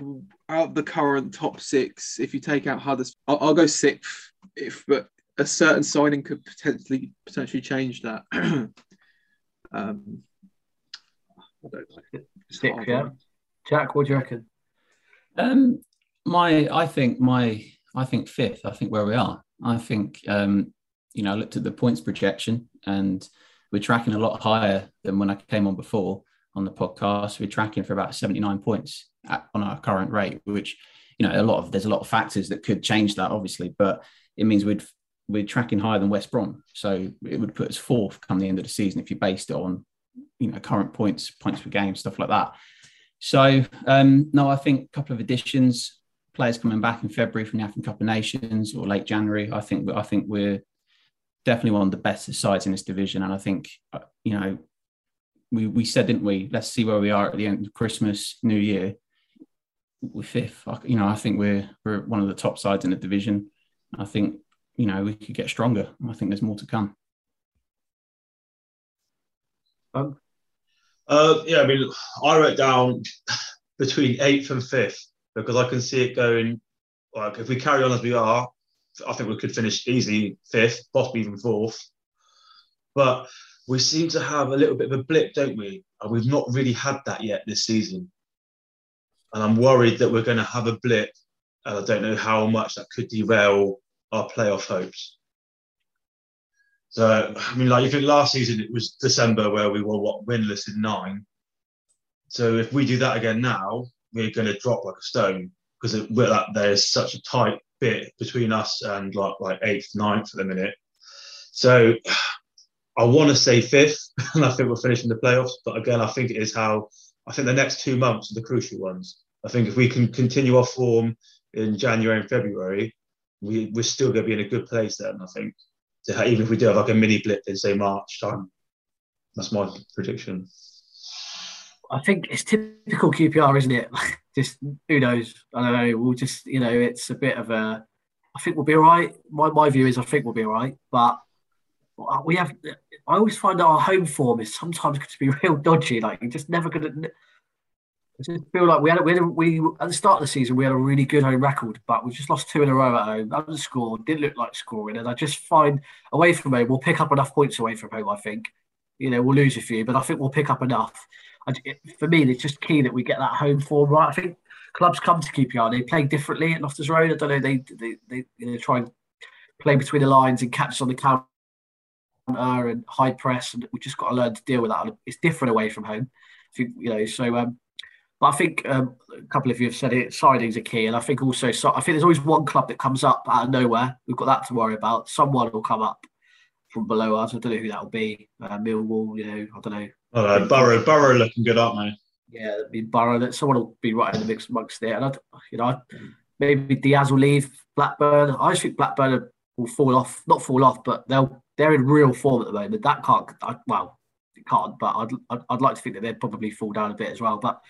out of the current top six, if you take out Huddersfield, I'll go sixth. But a certain signing could potentially change that. I don't like it. Yeah. Jack, what do you reckon? I think fifth. I think where we are. I think I looked at the points projection, and we're tracking a lot higher than when I came on before on the podcast. We're tracking for about 79 points on our current rate, which there's a lot of factors that could change that, obviously, but it means we're tracking higher than West Brom, so it would put us fourth come the end of the season if you based it on. Current points per game, stuff like that. So, I think a couple of additions, players coming back in February from the African Cup of Nations or late January. I think we're definitely one of the best sides in this division. And I think, we said, didn't we? Let's see where we are at the end of Christmas, New Year. We're fifth. I think we're one of the top sides in the division. I think, we could get stronger. I think there's more to come. I wrote down between 8th and 5th because I can see it going like, if we carry on as we are, I think we could finish easily 5th, possibly even 4th. But we seem to have a little bit of a blip, don't we? And we've not really had that yet this season. And I'm worried that we're going to have a blip. And I don't know how much that could derail our playoff hopes. So, I mean, like, you think last season it was December where we were, what, winless in 9. So if we do that again now, we're going to drop like a stone, because there's such a tight bit between us and like 8th, 9th at the minute. So I want to say 5th, and I think we'll finish in the playoffs. But again, I think the next 2 months are the crucial ones. I think if we can continue our form in January and February, we're still going to be in a good place then, I think. So even if we do have like a mini blip in, say, March time, that's my prediction. I think it's typical QPR, isn't it? Just, who knows? I don't know. We'll just, you know, it's a bit of a... I think we'll be all right. My view is I think we'll be all right. But we have... I always find that our home form is sometimes going to be real dodgy. Like, you're just never going to... I just feel like at the start of the season, we had a really good home record, but we've just lost 2 in a row at home, haven't scored, didn't look like scoring. And I just find away from home, we'll pick up enough points away from home, I think. You know, we'll lose a few, but I think we'll pick up enough. For me, it's just key that we get that home form right. I think clubs come to QPR, they play differently at Loftus Road. I don't know, they you know, try and play between the lines and catch on the counter and high press, and we've just got to learn to deal with that. It's different away from home, you know, so... But I think a couple of you have said it, signings are key. And I think also, I think there's always one club that comes up out of nowhere. We've got that to worry about. Someone will come up from below us. I don't know who that will be. Millwall, you know, I don't know. Borough looking good, aren't they? Yeah, Borough. Someone will be right in the mix amongst there. And, maybe Diaz will leave Blackburn. I just think Blackburn will fall off. Not fall off, but they're in real form at the moment. That can't, it can't. But I'd like to think that they'd probably fall down a bit as well. But...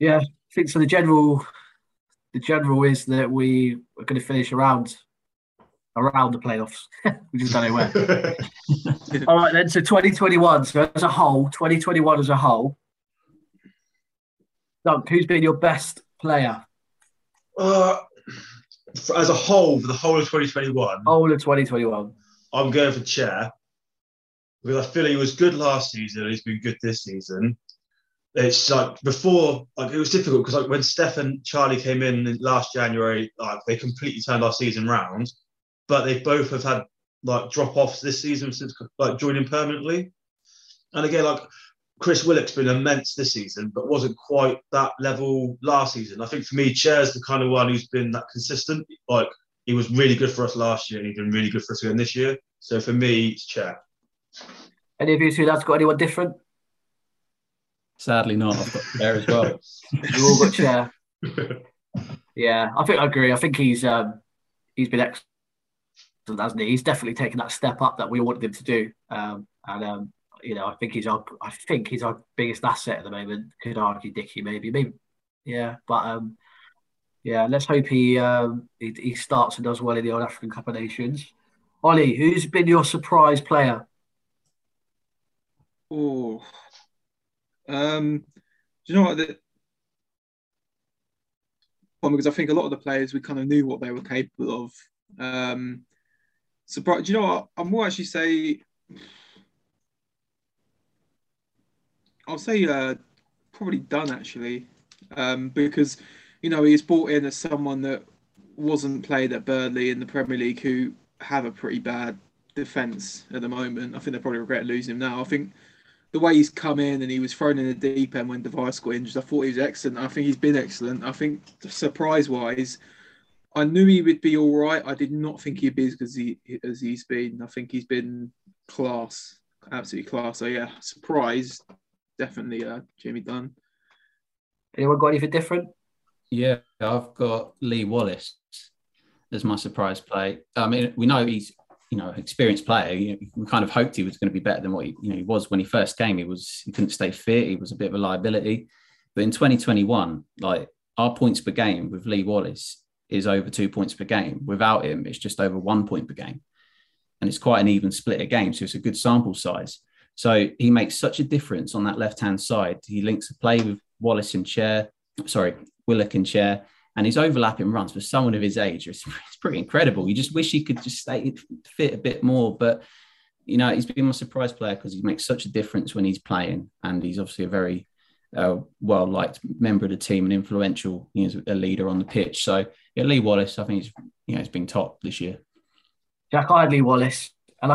yeah, I think so. The general is that we are going to finish around the playoffs. We just don't know where. All right, then. So 2021. So as a whole, 2021 as a whole. Duncan, who's been your best player? As a whole, for the whole of 2021. Whole of 2021. I'm going for Chair, because I feel he was good last season. He's been good this season. It's like before, it was difficult because when Steph and Charlie came in last January, they completely turned our season round. But they both have had drop offs this season since joining permanently. And again, Chris Willock's been immense this season, but wasn't quite that level last season. I think for me, Chair's the kind of one who's been that consistent. He was really good for us last year, and he's been really good for us again this year. So for me, it's Chair. Any of you two lads got anyone different? Sadly not. I've got Chair as well. You all got Chair. Yeah, I think I agree. I think he's been excellent, hasn't he? He's definitely taken that step up that we wanted him to do. I think he's our biggest asset at the moment. Could argue Dickie, maybe. Yeah, but yeah. Let's hope he starts and does well in the All African Cup of Nations. Ollie, who's been your surprise player? Oh. Do you know what? Because I think a lot of the players we kind of knew what they were capable of. Do you know what? I will actually say, probably Dunne actually, because you know he's brought in as someone that wasn't played at Burnley in the Premier League, who have a pretty bad defence at the moment. I think they probably regret losing him now. I think. The way he's come in and he was thrown in the deep end when de Wijs got injured, I thought he was excellent. I think he's been excellent. I think surprise-wise, I knew he would be all right. I did not think he'd be as good as he's been. I think he's been class, absolutely class. So, yeah, surprise, definitely Jimmy Dunne. Anyone got anything different? Yeah, I've got Lee Wallace as my surprise play. I mean, we know he's... experienced player. We kind of hoped he was going to be better than what he was when he first came. He couldn't stay fit. He was a bit of a liability. But in 2021, our points per game with Lee Wallace is over 2 points per game. Without him, it's just over 1 point per game. And it's quite an even split of games. So it's a good sample size. So he makes such a difference on that left-hand side. He links the play with Willock and Chair. and his overlapping runs for someone of his age is pretty incredible. You just wish he could just stay fit a bit more, but you know, he's been my surprise player because he makes such a difference when he's playing, and he's obviously a very well-liked member of the team and influential. He's a leader on the pitch. So yeah, Lee Wallace, I think he's been top this year. Jack, I had Lee Wallace, and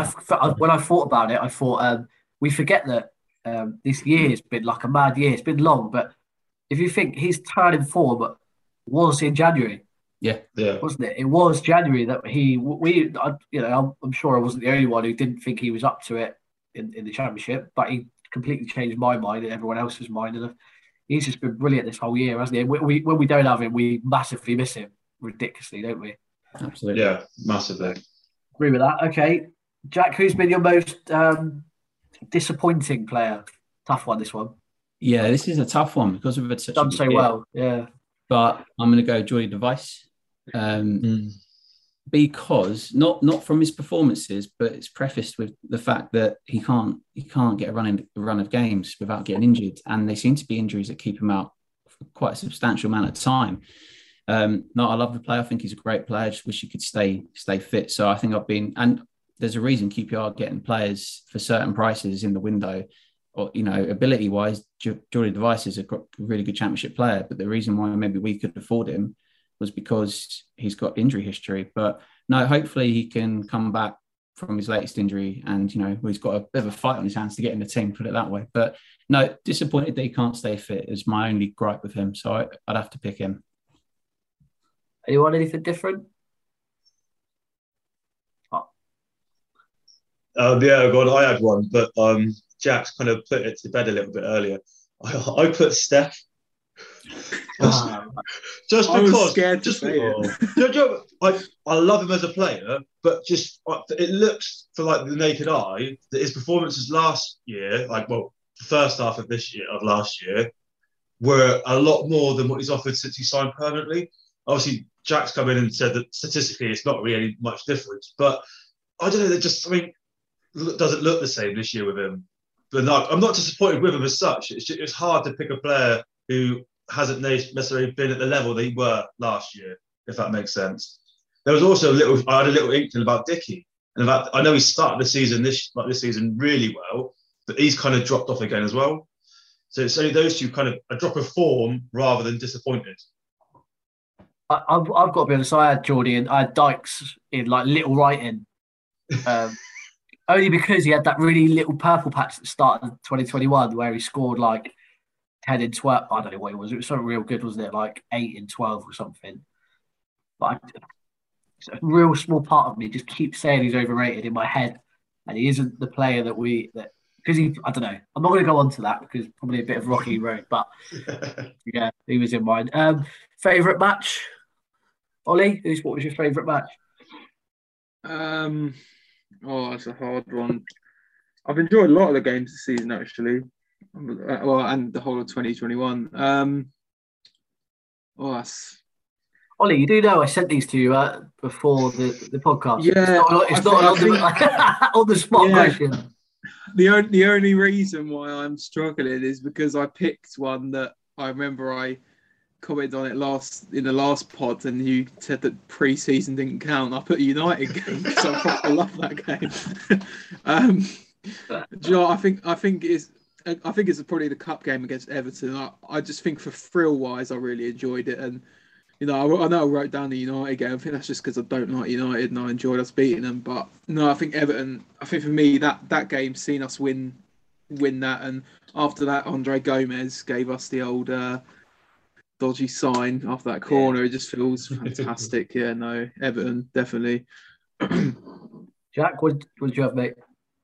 when I thought about it, I thought we forget that this year's been like a mad year. It's been long, but if you think his turn in form was in January. Yeah, wasn't it? It was January that I'm sure I wasn't the only one who didn't think he was up to it in the Championship, but he completely changed my mind and everyone else's mind. And he's just been brilliant this whole year, hasn't he? We when we don't have him, we massively miss him ridiculously, don't we? Absolutely. Yeah, massively. Agree with that. Okay, Jack, who's been your most disappointing player? Tough one, this one. Yeah, this is a tough one because we've had such done so year. Well. Yeah, but I'm going to go Jordy de Wijs. Because not from his performances, but it's prefaced with the fact that he can't get a run of games without getting injured, and they seem to be injuries that keep him out for quite a substantial amount of time. I love the player. I think he's a great player. I just wish he could stay fit. So I think and there's a reason QPR getting players for certain prices in the window, or ability wise, Jordy de Wijs is a really good Championship player, but the reason why maybe we could afford him was because he's got injury history. But no, hopefully he can come back from his latest injury, and he's got a bit of a fight on his hands to get in the team, put it that way. But no, disappointed that he can't stay fit is my only gripe with him. So I'd have to pick him. Anyone anything different? Oh. I had one, but Jack's kind of put it to bed a little bit earlier. I put Steph. Just because I was scared to say it. I love him as a player, but just it looks for like the naked eye that his performances last year, the first half of last year, were a lot more than what he's offered since he signed permanently. Obviously, Jack's come in and said that statistically it's not really much difference, but I don't know. Doesn't look the same this year with him. But no, I'm not disappointed with him as such. It's hard to pick a player who hasn't necessarily been at the level they were last year, if that makes sense. There was also I had a little inkling about Dickie, and about, I know he started the season this season really well, but he's kind of dropped off again as well. So it's only those two, kind of a drop of form rather than disappointed. I've got to be honest. I had Jordy and I had Dykes in like little writing, only because he had that really little purple patch at the start of 2021 where he scored like 10 in 12, I don't know what it was. It was something real good, wasn't it? Like 8 in 12 or something. But a real small part of me just keeps saying he's overrated in my head, and he isn't the player that because he, I don't know. I'm not going to go on to that because probably a bit of rocky road, but yeah, he was in mind. Favourite match? Ollie, what was your favourite match? That's a hard one. I've enjoyed a lot of the games this season, actually. Well, and the whole of 2021. Ollie, you do know I sent these to you before the podcast. Yeah, it's not on the spot question. Yeah. The only reason why I'm struggling is because I picked one that I remember I commented on it in the last pod, and you said that pre-season didn't count. I put a United game because I love that game. I think it's probably the cup game against Everton. I just think for thrill-wise, I really enjoyed it. And, I know I wrote down the United game. I think that's just because I don't like United and I enjoyed us beating them. But, no, I think Everton, I think for me, that game, seeing us win that. And after that, Andre Gomez gave us the old dodgy sign after that corner. Yeah. It just feels fantastic. Yeah, no, Everton, definitely. Jack, what did you have, mate?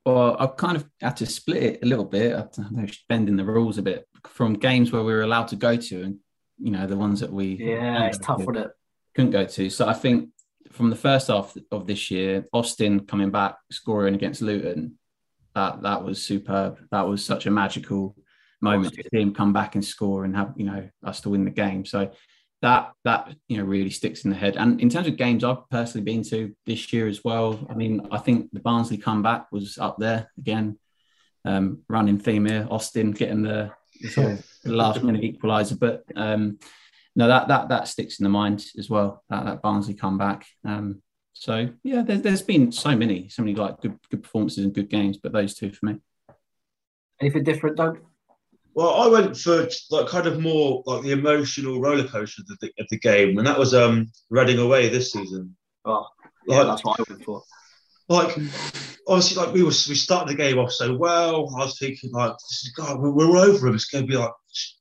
Well, I've kind of had to split it a little bit. I'm bending the rules a bit from games where we were allowed to go to and, the ones that we... Yeah, it's tough, wasn't it? Couldn't go to. So I think from the first half of this year, Austin coming back, scoring against Luton, that was superb. That was such a magical moment to see him come back and score and have, us to win the game. So that really sticks in the head. And in terms of games I've personally been to this year as well, I mean, I think the Barnsley comeback was up there again. Running theme here, Austin getting the last minute equaliser, but no, that sticks in the mind as well. That Barnsley comeback. So yeah, there's been so many like good performances and good games, but those two for me. Anything different, Doug? Well, I went for like kind of more like the emotional roller coaster of the game, and that was Reading away this season. Oh, yeah, like, that's what I went for. Like, obviously, like we started the game off so well. I was thinking like, God, we're over him. It's going to be like,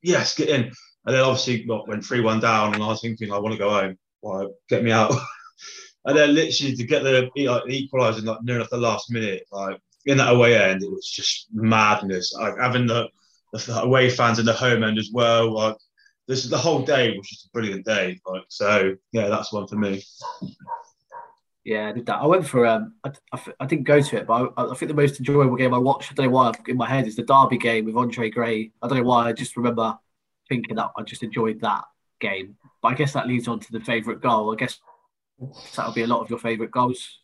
yes, get in. And then obviously, well, went 3-1 down, and I was thinking I want to go home. Like, get me out. And then literally to get the like, equaliser like near enough the last minute, like in that away end, it was just madness. Like having the away fans in the home end as well. Like this is the whole day was just a brilliant day. Like so, yeah, that's one for me. Yeah, I did that. I went for I didn't go to it, but I think the most enjoyable game I watched, I don't know why, in my head is the Derby game with Andre Gray. I don't know why, I just remember thinking that I just enjoyed that game. But I guess that leads on to the favourite goal. I guess that'll be a lot of your favourite goals.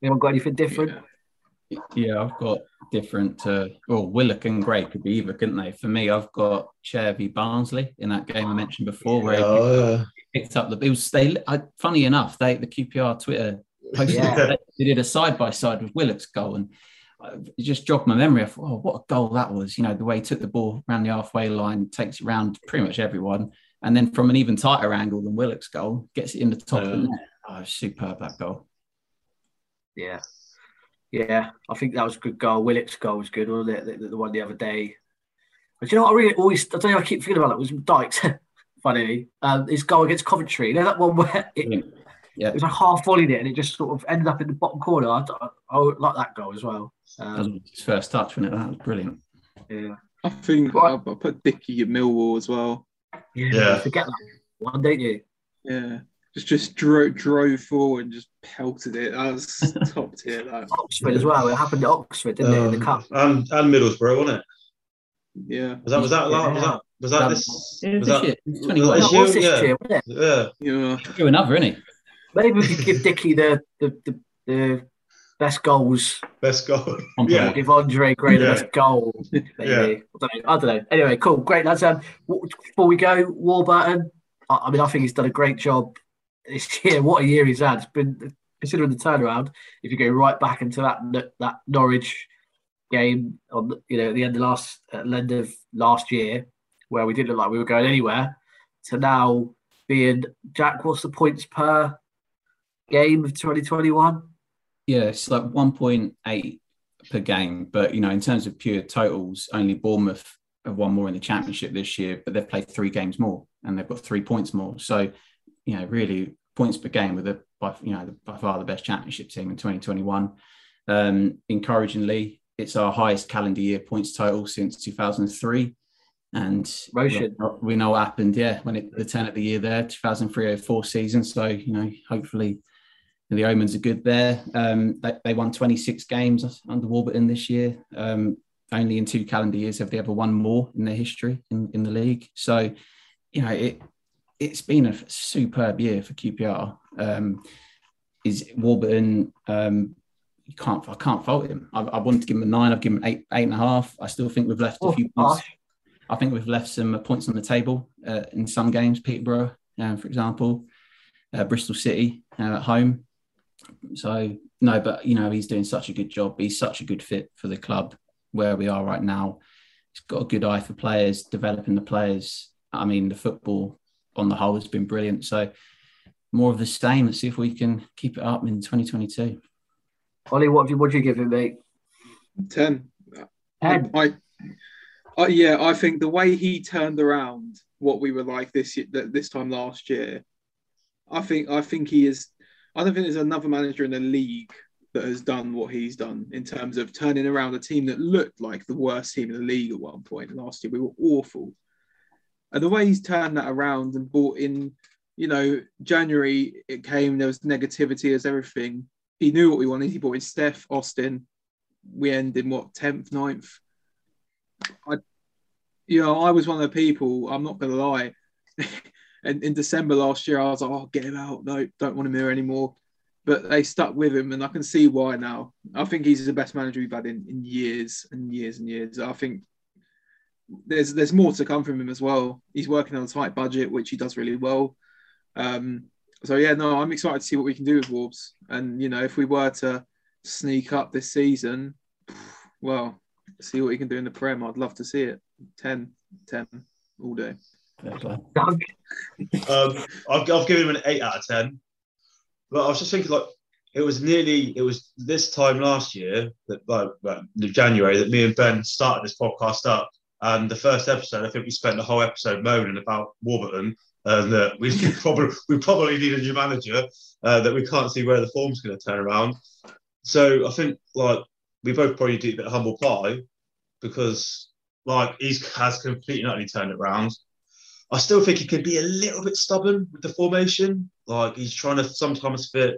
Anyone got anything different? Yeah. Yeah, I've got different. Willock and Gray could be either, couldn't they? For me, I've got Chair v Barnsley in that game I mentioned before, where he picked up the. It was funny enough, the QPR Twitter posted they did a side by side with Willock's goal, and it just jogged my memory. I thought, what a goal that was! You know, the way he took the ball around the halfway line, takes it round pretty much everyone, and then from an even tighter angle than Willock's goal, gets it in the top of the net. Oh, superb that goal! Yeah. Yeah, I think that was a good goal. Willock's goal was good, wasn't it? The one the other day. But you know what I really I don't know, I keep thinking about it, was Dykes, funnily. His goal against Coventry. You know that one where it was like half volleyed it and it just sort of ended up in the bottom corner. I like that goal as well. That was his first touch, wasn't it? That was brilliant. Yeah. I think I put Dickie at Millwall as well. Yeah, you forget that one, don't you? Yeah. Just drove forward and just pelted it. That was top tier. Like. Oxford as well. It happened at Oxford, didn't it? In the cup and Middlesbrough, wasn't it? Yeah. Was that this? Yeah, was that this year? Wasn't it? Yeah. Do another, isn't he? Maybe we could give Dickie the best goals. Best goal. Yeah. Give Andre Gray the best goal. Maybe. Yeah. I don't know. Anyway, cool, great lads. Before we go, Warburton. I mean, I think he's done a great job. This year, what a year he's had. It's been, considering the turnaround, if you go right back into that Norwich game on at the end of last year, where we didn't look like we were going anywhere, to now being Jack. What's the points per game of 2021? Yeah, it's like 1.8 per game. But in terms of pure totals, only Bournemouth have won more in the Championship this year, but they've played 3 games more and they've got 3 points more. So. Really points per game with by far the best Championship team in 2021. Encouragingly, it's our highest calendar year points total since 2003. And we know what happened, when the turn of the year there, 2003-04 season. So, hopefully the omens are good there. They won 26 games under Warburton this year. Only in 2 calendar years have they ever won more in their history in the league. So, it's been a superb year for QPR. Is Warburton? I can't fault him. I wanted to give him a 9. I've given him 8.5. I still think we've left a few points. I think we've left some points on the table in some games. Peterborough, for example, Bristol City at home. So no, but he's doing such a good job. He's such a good fit for the club where we are right now. He's got a good eye for players, developing the players. I mean, the football. On the whole, has been brilliant. So more of the same. Let's see if we can keep it up in 2022. Ollie, what do you give him, mate? 10. 10. I think the way he turned around what we were like this time last year, I think he is. I don't think there's another manager in the league that has done what he's done in terms of turning around a team that looked like the worst team in the league at one point last year. We were awful. And the way he's turned that around and brought in, January it came, there was negativity as everything. He knew what we wanted. He brought in Steph, Austin. We ended, 10th, 9th? I was one of the people, I'm not going to lie. And in December last year, I was like, get him out. No, don't want him here anymore. But they stuck with him, and I can see why now. I think he's the best manager we've had in years and years and years. I think there's more to come from him as well. He's working on a tight budget, which he does really well. So yeah, no, I'm excited to see what we can do with Wolves. And you know, if we were to sneak up this season, well, see what he can do in the Prem. I'd love to see it. 10 all day. I've given him an 8 out of 10. But I was just thinking, like, it was this time last year, that like January, that me and Ben started this podcast up. And the first episode, I think we spent the whole episode moaning about Warburton, and that we probably need a new manager, that we can't see where the form's going to turn around. So I think, like, we both probably do a bit of humble pie, because like he has completely not only turned it around. I still think he could be a little bit stubborn with the formation. Like, he's trying to sometimes fit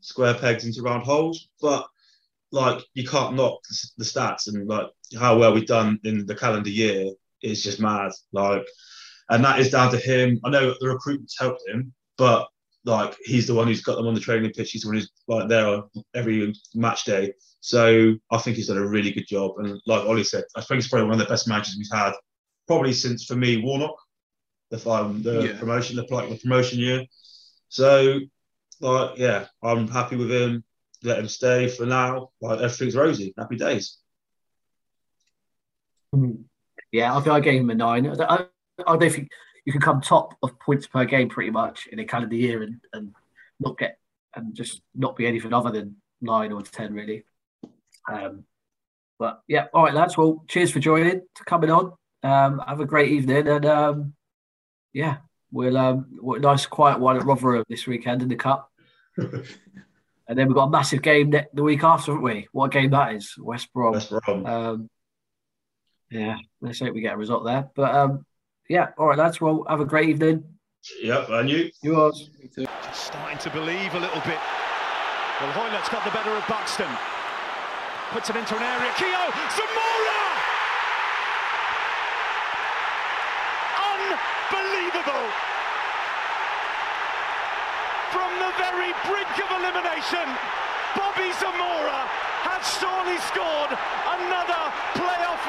square pegs into round holes, but like, you can't knock the stats, and like how well we've done in the calendar year is just mad. Like, and that is down to him. I know the recruitment's helped him, but like, he's the one who's got them on the training pitch. He's the one who's like there on every match day. So I think he's done a really good job. And like Ollie said, I think he's probably one of the best managers we've had, probably since, for me, Warnock, the promotion year. So like, yeah, I'm happy with him. Let him stay for now. Like, everything's rosy. Happy days. Yeah, I think I gave him a 9. I don't think you can come top of points per game pretty much in a calendar year and not get, and just not be anything other than 9 or 10 really. But yeah, all right, lads. Well, cheers for joining, for coming on. Have a great evening, and yeah, we'll nice quiet one at Rotherham this weekend in the cup. And then we've got a massive game the week after, haven't we? What a game that is, West Brom. Yeah, let's hope we get a result there. But yeah, all right, lads. Well, have a great evening. Yep, and you? Yours. Me too. Just starting to believe a little bit. Well, Hoylett's got the better of Buxton. Puts it into an area. Keogh! Zamora! Unbelievable! From the very brink of elimination, Bobby Zamora has surely scored another playoff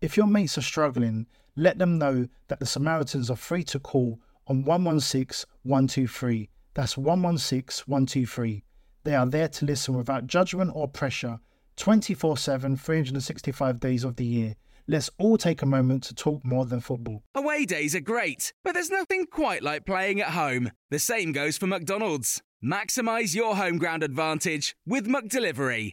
If your mates are struggling, let them know that the Samaritans are free to call on 116 123. That's 116 123. They are there to listen without judgment or pressure, 24/7, 365 days of the year. Let's all take a moment to talk more than football. Away days are great, but there's nothing quite like playing at home. The same goes for McDonald's. Maximise your home ground advantage with McDelivery.